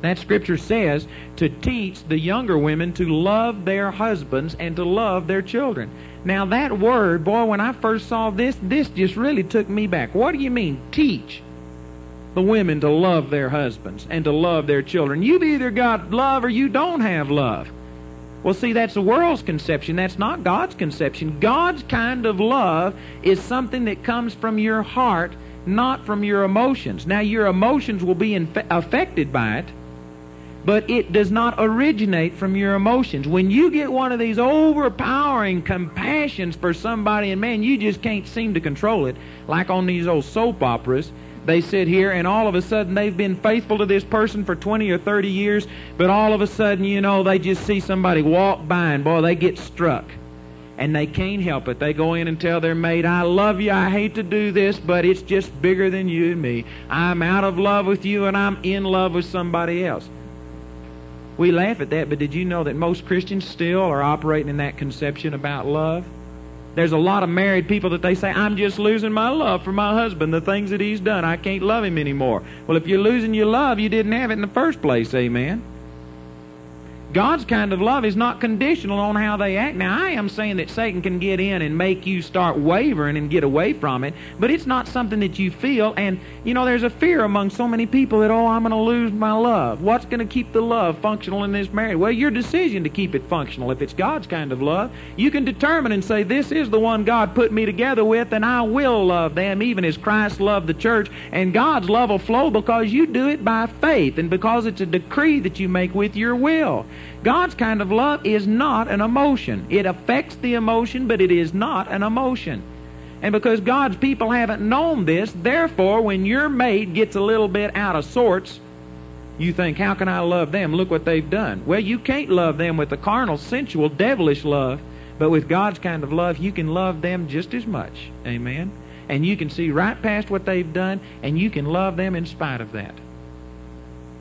That scripture says to teach the younger women to love their husbands and to love their children. Now that word, boy, when I first saw this, this just really took me back. What do you mean, teach the women to love their husbands and to love their children? You've either got love or you don't have love. Well, see, that's the world's conception. That's not God's conception. God's kind of love is something that comes from your heart, not from your emotions. Now, your emotions will be inf- affected by it, but it does not originate from your emotions. When you get one of these overpowering compassions for somebody, and man, you just can't seem to control it, like on these old soap operas, they sit here and all of a sudden they've been faithful to this person for twenty or thirty years, but all of a sudden, you know, they just see somebody walk by and boy, they get struck. And they can't help it. They go in and tell their mate, "I love you, I hate to do this, but it's just bigger than you and me. I'm out of love with you and I'm in love with somebody else." We laugh at that, but did you know that most Christians still are operating in that conception about love? There's a lot of married people that they say, "I'm just losing my love for my husband, the things that he's done. I can't love him anymore." Well, if you're losing your love, you didn't have it in the first place, amen? God's kind of love is not conditional on how they act. Now, I am saying that Satan can get in and make you start wavering and get away from it, but it's not something that you feel. And, you know, there's a fear among so many people that, "Oh, I'm going to lose my love. What's going to keep the love functional in this marriage?" Well, your decision to keep it functional, if it's God's kind of love, you can determine and say, "This is the one God put me together with, and I will love them even as Christ loved the church." And God's love will flow because you do it by faith and because it's a decree that you make with your will. God's kind of love is not an emotion. It affects the emotion, but it is not an emotion. And because God's people haven't known this, therefore, when your mate gets a little bit out of sorts, you think, "How can I love them? Look what they've done." Well, you can't love them with the carnal, sensual, devilish love, but with God's kind of love, you can love them just as much. Amen? And you can see right past what they've done, and you can love them in spite of that.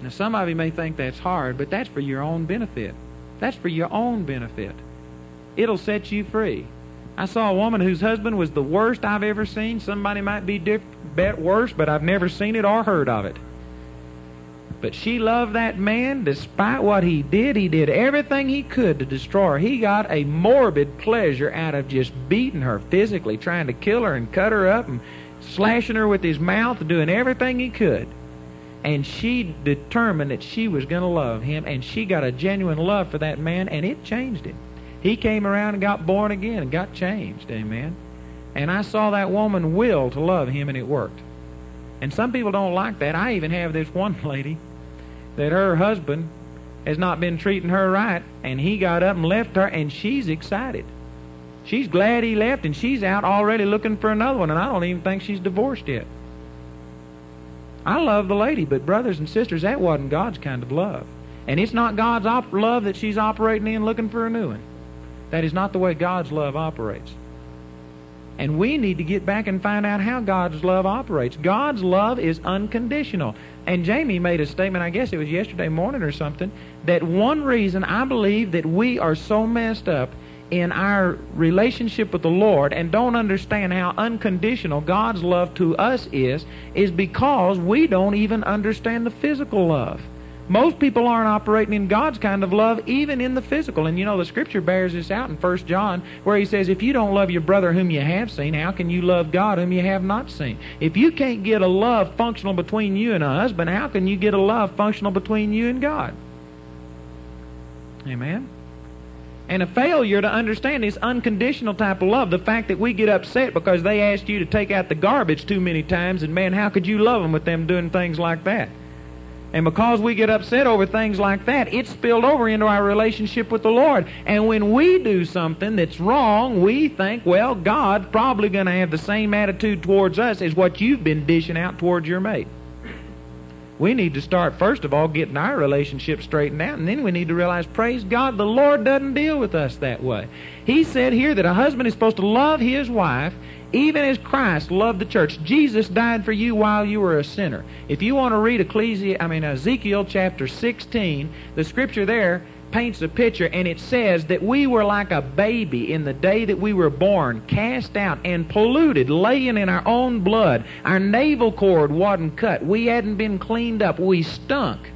Now, some of you may think that's hard, but that's for your own benefit. That's for your own benefit. It'll set you free. I saw a woman whose husband was the worst I've ever seen. Somebody might be diff- bet worse, but I've never seen it or heard of it. But she loved that man despite what he did. He did everything he could to destroy her. He got a morbid pleasure out of just beating her physically, trying to kill her and cut her up and slashing her with his mouth, doing everything he could. And she determined that she was going to love him, and she got a genuine love for that man, and it changed him. He came around and got born again and got changed, amen? And I saw that woman will to love him, and it worked. And some people don't like that. I even have this one lady that her husband has not been treating her right, and he got up and left her, and she's excited. She's glad he left, and she's out already looking for another one, and I don't even think she's divorced yet. I love the lady, but brothers and sisters, that wasn't God's kind of love. And it's not God's op- love that she's operating in looking for a new one. That is not the way God's love operates. And we need to get back and find out how God's love operates. God's love is unconditional. And Jamie made a statement, I guess it was yesterday morning or something, that one reason I believe that we are so messed up in our relationship with the Lord and don't understand how unconditional God's love to us is, is because we don't even understand the physical love. Most people aren't operating in God's kind of love, even in the physical. And you know, the Scripture bears this out in First John, where he says, if you don't love your brother whom you have seen, how can you love God whom you have not seen? If you can't get a love functional between you and a husband, how can you get a love functional between you and God? Amen? And a failure to understand this unconditional type of love, the fact that we get upset because they asked you to take out the garbage too many times, and man, how could you love them with them doing things like that? And because we get upset over things like that, it's spilled over into our relationship with the Lord. And when we do something that's wrong, we think, well, God's probably going to have the same attitude towards us as what you've been dishing out towards your mate. We need to start, first of all, getting our relationship straightened out, and then we need to realize, praise God, the Lord doesn't deal with us that way. He said here that a husband is supposed to love his wife even as Christ loved the church. Jesus died for you while you were a sinner. If you want to read Ecclesi- I mean Ezekiel chapter sixteen, the Scripture there paints a picture, and it says that we were like a baby in the day that we were born, cast out and polluted, laying in our own blood. Our navel cord wasn't cut. We hadn't been cleaned up. We stunk.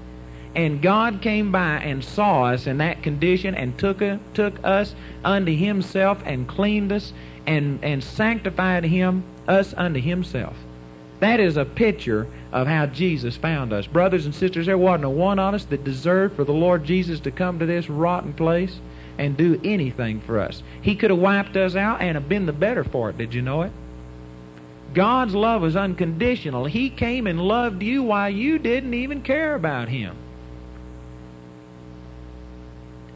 And God came by and saw us in that condition and took a, took us unto himself and cleaned us and, and sanctified him us unto himself. That is a picture of how Jesus found us. Brothers and sisters, there wasn't a one on us that deserved for the Lord Jesus to come to this rotten place and do anything for us. He could have wiped us out and have been the better for it. Did you know it? God's love was unconditional. He came and loved you while you didn't even care about him.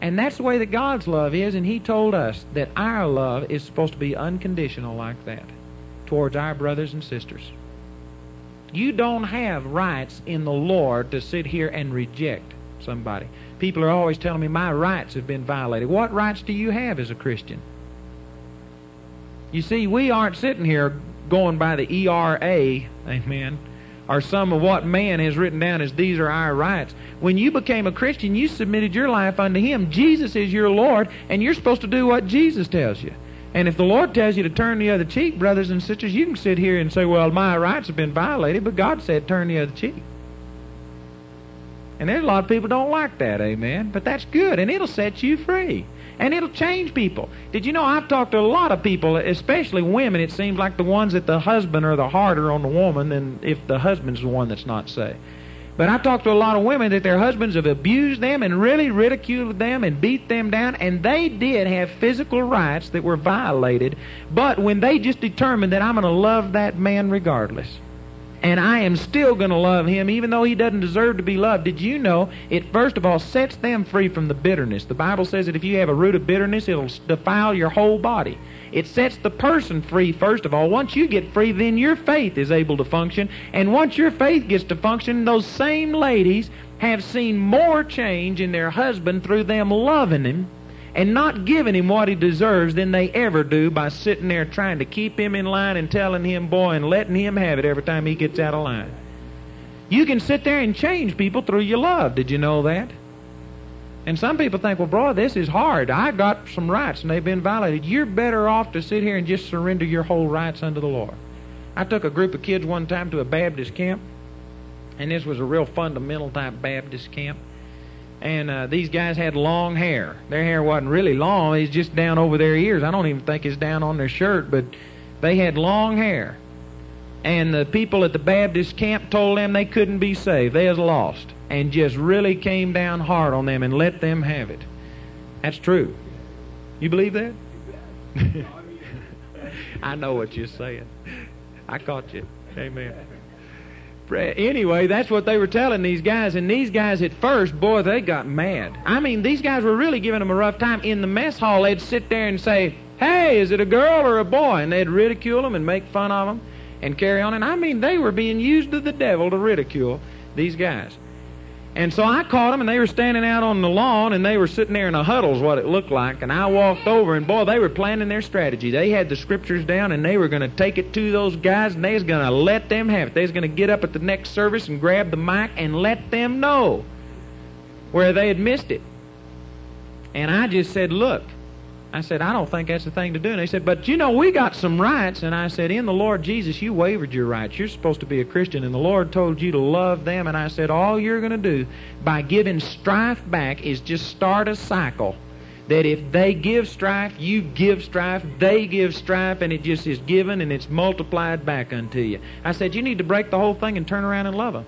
And that's the way that God's love is, and he told us that our love is supposed to be unconditional like that towards our brothers and sisters. You don't have rights in the Lord to sit here and reject somebody. People are always telling me my rights have been violated. What rights do you have as a Christian? You see, we aren't sitting here going by the E R A, amen, or some of what man has written down as these are our rights. When you became a Christian, you submitted your life unto him. Jesus is your Lord, and you're supposed to do what Jesus tells you. And if the Lord tells you to turn the other cheek, brothers and sisters, you can sit here and say, well, my rights have been violated, but God said turn the other cheek. And there's a lot of people don't like that, amen. But that's good, and it'll set you free. And it'll change people. Did you know I've talked to a lot of people, especially women, it seems like the ones that the husband are the harder on the woman than if the husband's the one that's not saved. But I talked to a lot of women that their husbands have abused them and really ridiculed them and beat them down, and they did have physical rights that were violated, but when they just determined that I'm going to love that man regardless, and I am still going to love him even though he doesn't deserve to be loved, did you know it first of all sets them free from the bitterness? The Bible says that if you have a root of bitterness, it'll defile your whole body. It sets the person free, first of all. Once you get free, then your faith is able to function. And once your faith gets to function, those same ladies have seen more change in their husband through them loving him and not giving him what he deserves than they ever do by sitting there trying to keep him in line and telling him, boy, and letting him have it every time he gets out of line. You can sit there and change people through your love. Did you know that? And some people think, well, bro, this is hard. I got some rights, and they've been violated. You're better off to sit here and just surrender your whole rights unto the Lord. I took a group of kids one time to a Baptist camp, and this was a real fundamental type Baptist camp. And uh, these guys had long hair. Their hair wasn't really long. It's just down over their ears. I don't even think it's down on their shirt, but they had long hair. And the people at the Baptist camp told them they couldn't be saved. They was lost. And just really came down hard on them and let them have it. That's true. You believe that? I know what you're saying. I caught you. Amen. Anyway, that's what they were telling these guys. And these guys at first, boy, they got mad. I mean, these guys were really giving them a rough time. In the mess hall, they'd sit there and say, hey, is it a girl or a boy? And they'd ridicule them and make fun of them and carry on. And I mean, they were being used of the devil to ridicule these guys. And so I caught them, and they were standing out on the lawn, and they were sitting there in a huddle is what it looked like. And I walked over, and boy, they were planning their strategy. They had the scriptures down, and they were going to take it to those guys, and they was going to let them have it. They was going to get up at the next service and grab the mic and let them know where they had missed it. And I just said, look, I said, I don't think that's the thing to do. And they said, but you know, we got some rights. And I said, in the Lord Jesus, you wavered your rights. You're supposed to be a Christian, and the Lord told you to love them. And I said, all you're going to do by giving strife back is just start a cycle. That if they give strife, you give strife, they give strife, and it just is given and it's multiplied back unto you. I said, you need to break the whole thing and turn around and love them.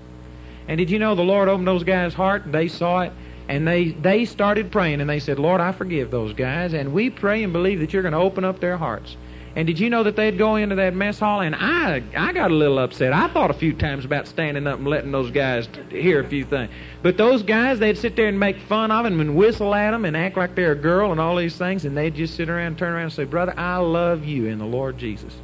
And did you know the Lord opened those guys' heart, and they saw it, and they, they started praying, and they said, Lord, I forgive those guys, and we pray and believe that you're going to open up their hearts. And did you know that they'd go into that mess hall, and I I got a little upset. I thought a few times about standing up and letting those guys hear a few things. But those guys, they'd sit there and make fun of them and whistle at them and act like they're a girl and all these things, and they'd just sit around and turn around and say, brother, I love you in the Lord Jesus.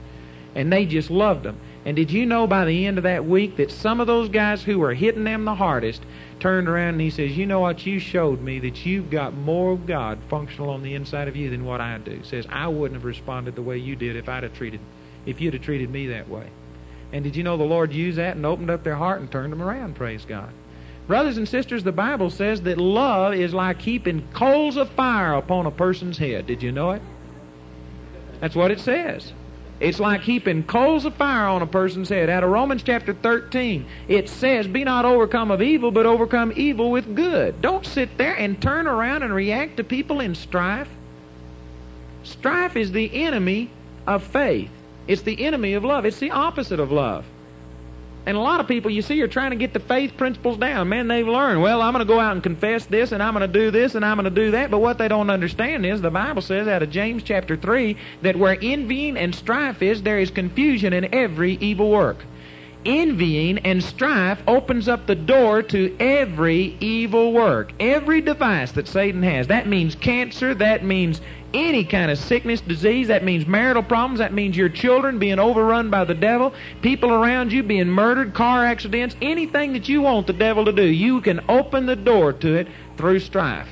And they just loved them. And did you know by the end of that week that some of those guys who were hitting them the hardest turned around and he says, you know what, you showed me that you've got more of God functional on the inside of you than what I do. Says, I wouldn't have responded the way you did if I'd have treated, if you'd have treated me that way. And did you know the Lord used that and opened up their heart and turned them around, praise God. Brothers and sisters, the Bible says that love is like heaping coals of fire upon a person's head. Did you know it? That's what it says. It's like heaping coals of fire on a person's head. Out of Romans chapter thirteen, it says, be not overcome of evil, but overcome evil with good. Don't sit there and turn around and react to people in strife. Strife is the enemy of faith. It's the enemy of love. It's the opposite of love. And a lot of people, you see, are trying to get the faith principles down. Man, they've learned, well, I'm going to go out and confess this, and I'm going to do this, and I'm going to do that. But what they don't understand is the Bible says out of James chapter three that where envying and strife is, there is confusion in every evil work. Envying and strife opens up the door to every evil work, every device that Satan has. That means cancer. That means any kind of sickness, disease, that means marital problems, that means your children being overrun by the devil, people around you being murdered, car accidents, anything that you want the devil to do, you can open the door to it through strife.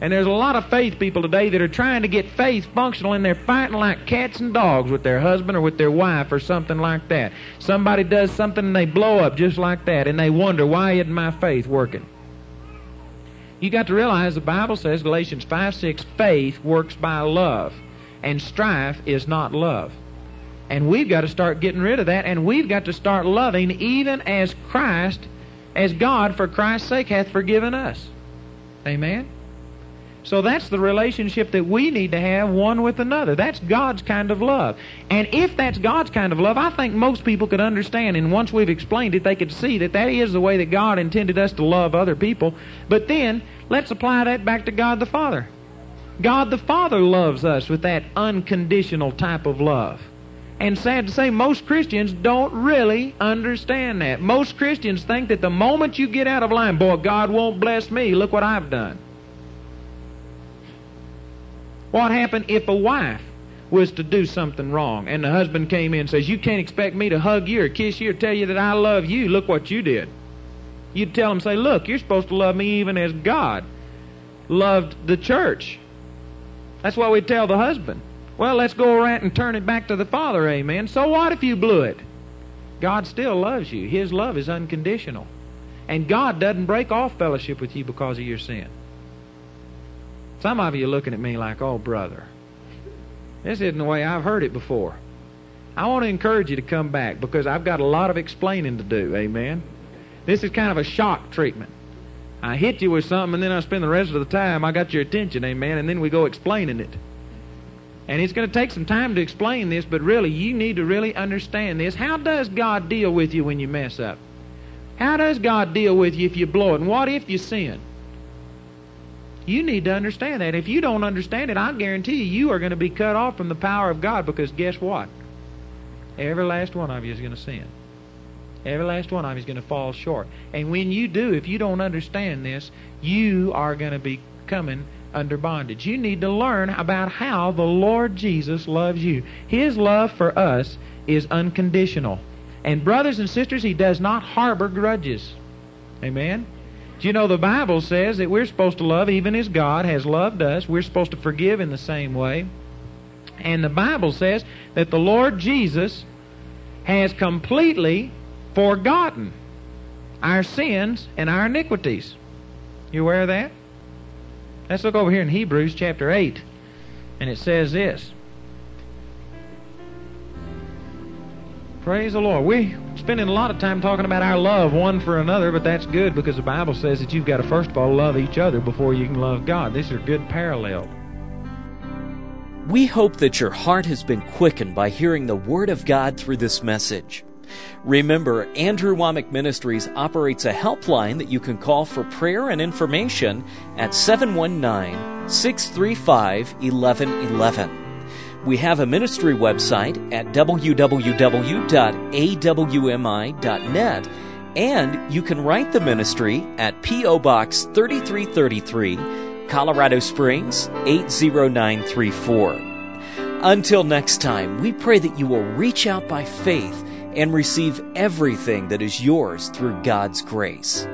And there's a lot of faith people today that are trying to get faith functional, and they're fighting like cats and dogs with their husband or with their wife or something like that. Somebody does something and they blow up just like that, and they wonder, why isn't my faith working? You got to realize the Bible says, Galatians five six, faith works by love, and strife is not love. And we've got to start getting rid of that, and we've got to start loving even as Christ, as God for Christ's sake hath forgiven us. Amen? So that's the relationship that we need to have one with another. That's God's kind of love. And if that's God's kind of love, I think most people could understand, and once we've explained it, they could see that that is the way that God intended us to love other people. But then, let's apply that back to God the Father. God the Father loves us with that unconditional type of love. And sad to say, most Christians don't really understand that. Most Christians think that the moment you get out of line, boy, God won't bless me. Look what I've done. What happened if a wife was to do something wrong and the husband came in and says, you can't expect me to hug you or kiss you or tell you that I love you. Look what you did. You'd tell him, say, look, you're supposed to love me even as God loved the church. That's what we'd tell the husband. Well, let's go around and turn it back to the Father, amen. So what if you blew it? God still loves you. His love is unconditional. And God doesn't break off fellowship with you because of your sin. Some of you are looking at me like, oh, brother, this isn't the way I've heard it before. I want to encourage you to come back because I've got a lot of explaining to do, amen? This is kind of a shock treatment. I hit you with something, and then I spend the rest of the time, I got your attention, amen, and then we go explaining it. And it's going to take some time to explain this, but really, you need to really understand this. How does God deal with you when you mess up? How does God deal with you if you blow it? And what if you sin? You need to understand that. If you don't understand it, I guarantee you, you are going to be cut off from the power of God because guess what? Every last one of you is going to sin. Every last one of you is going to fall short. And when you do, if you don't understand this, you are going to be coming under bondage. You need to learn about how the Lord Jesus loves you. His love for us is unconditional. And brothers and sisters, He does not harbor grudges. Amen? Do you know the Bible says that we're supposed to love even as God has loved us? We're supposed to forgive in the same way. And the Bible says that the Lord Jesus has completely forgotten our sins and our iniquities. You aware of that? Let's look over here in Hebrews chapter eight. And it says this. Praise the Lord. We're spending a lot of time talking about our love one for another, but that's good because the Bible says that you've got to first of all love each other before you can love God. These are good parallels. We hope that your heart has been quickened by hearing the Word of God through this message. Remember, Andrew Wommack Ministries operates a helpline that you can call for prayer and information at seven one nine, six three five, one one one one. We have a ministry website at w w w dot a w m i dot net, and you can write the ministry at P O Box thirty-three thirty-three, Colorado Springs, eight zero nine three four. Until next time, we pray that you will reach out by faith and receive everything that is yours through God's grace.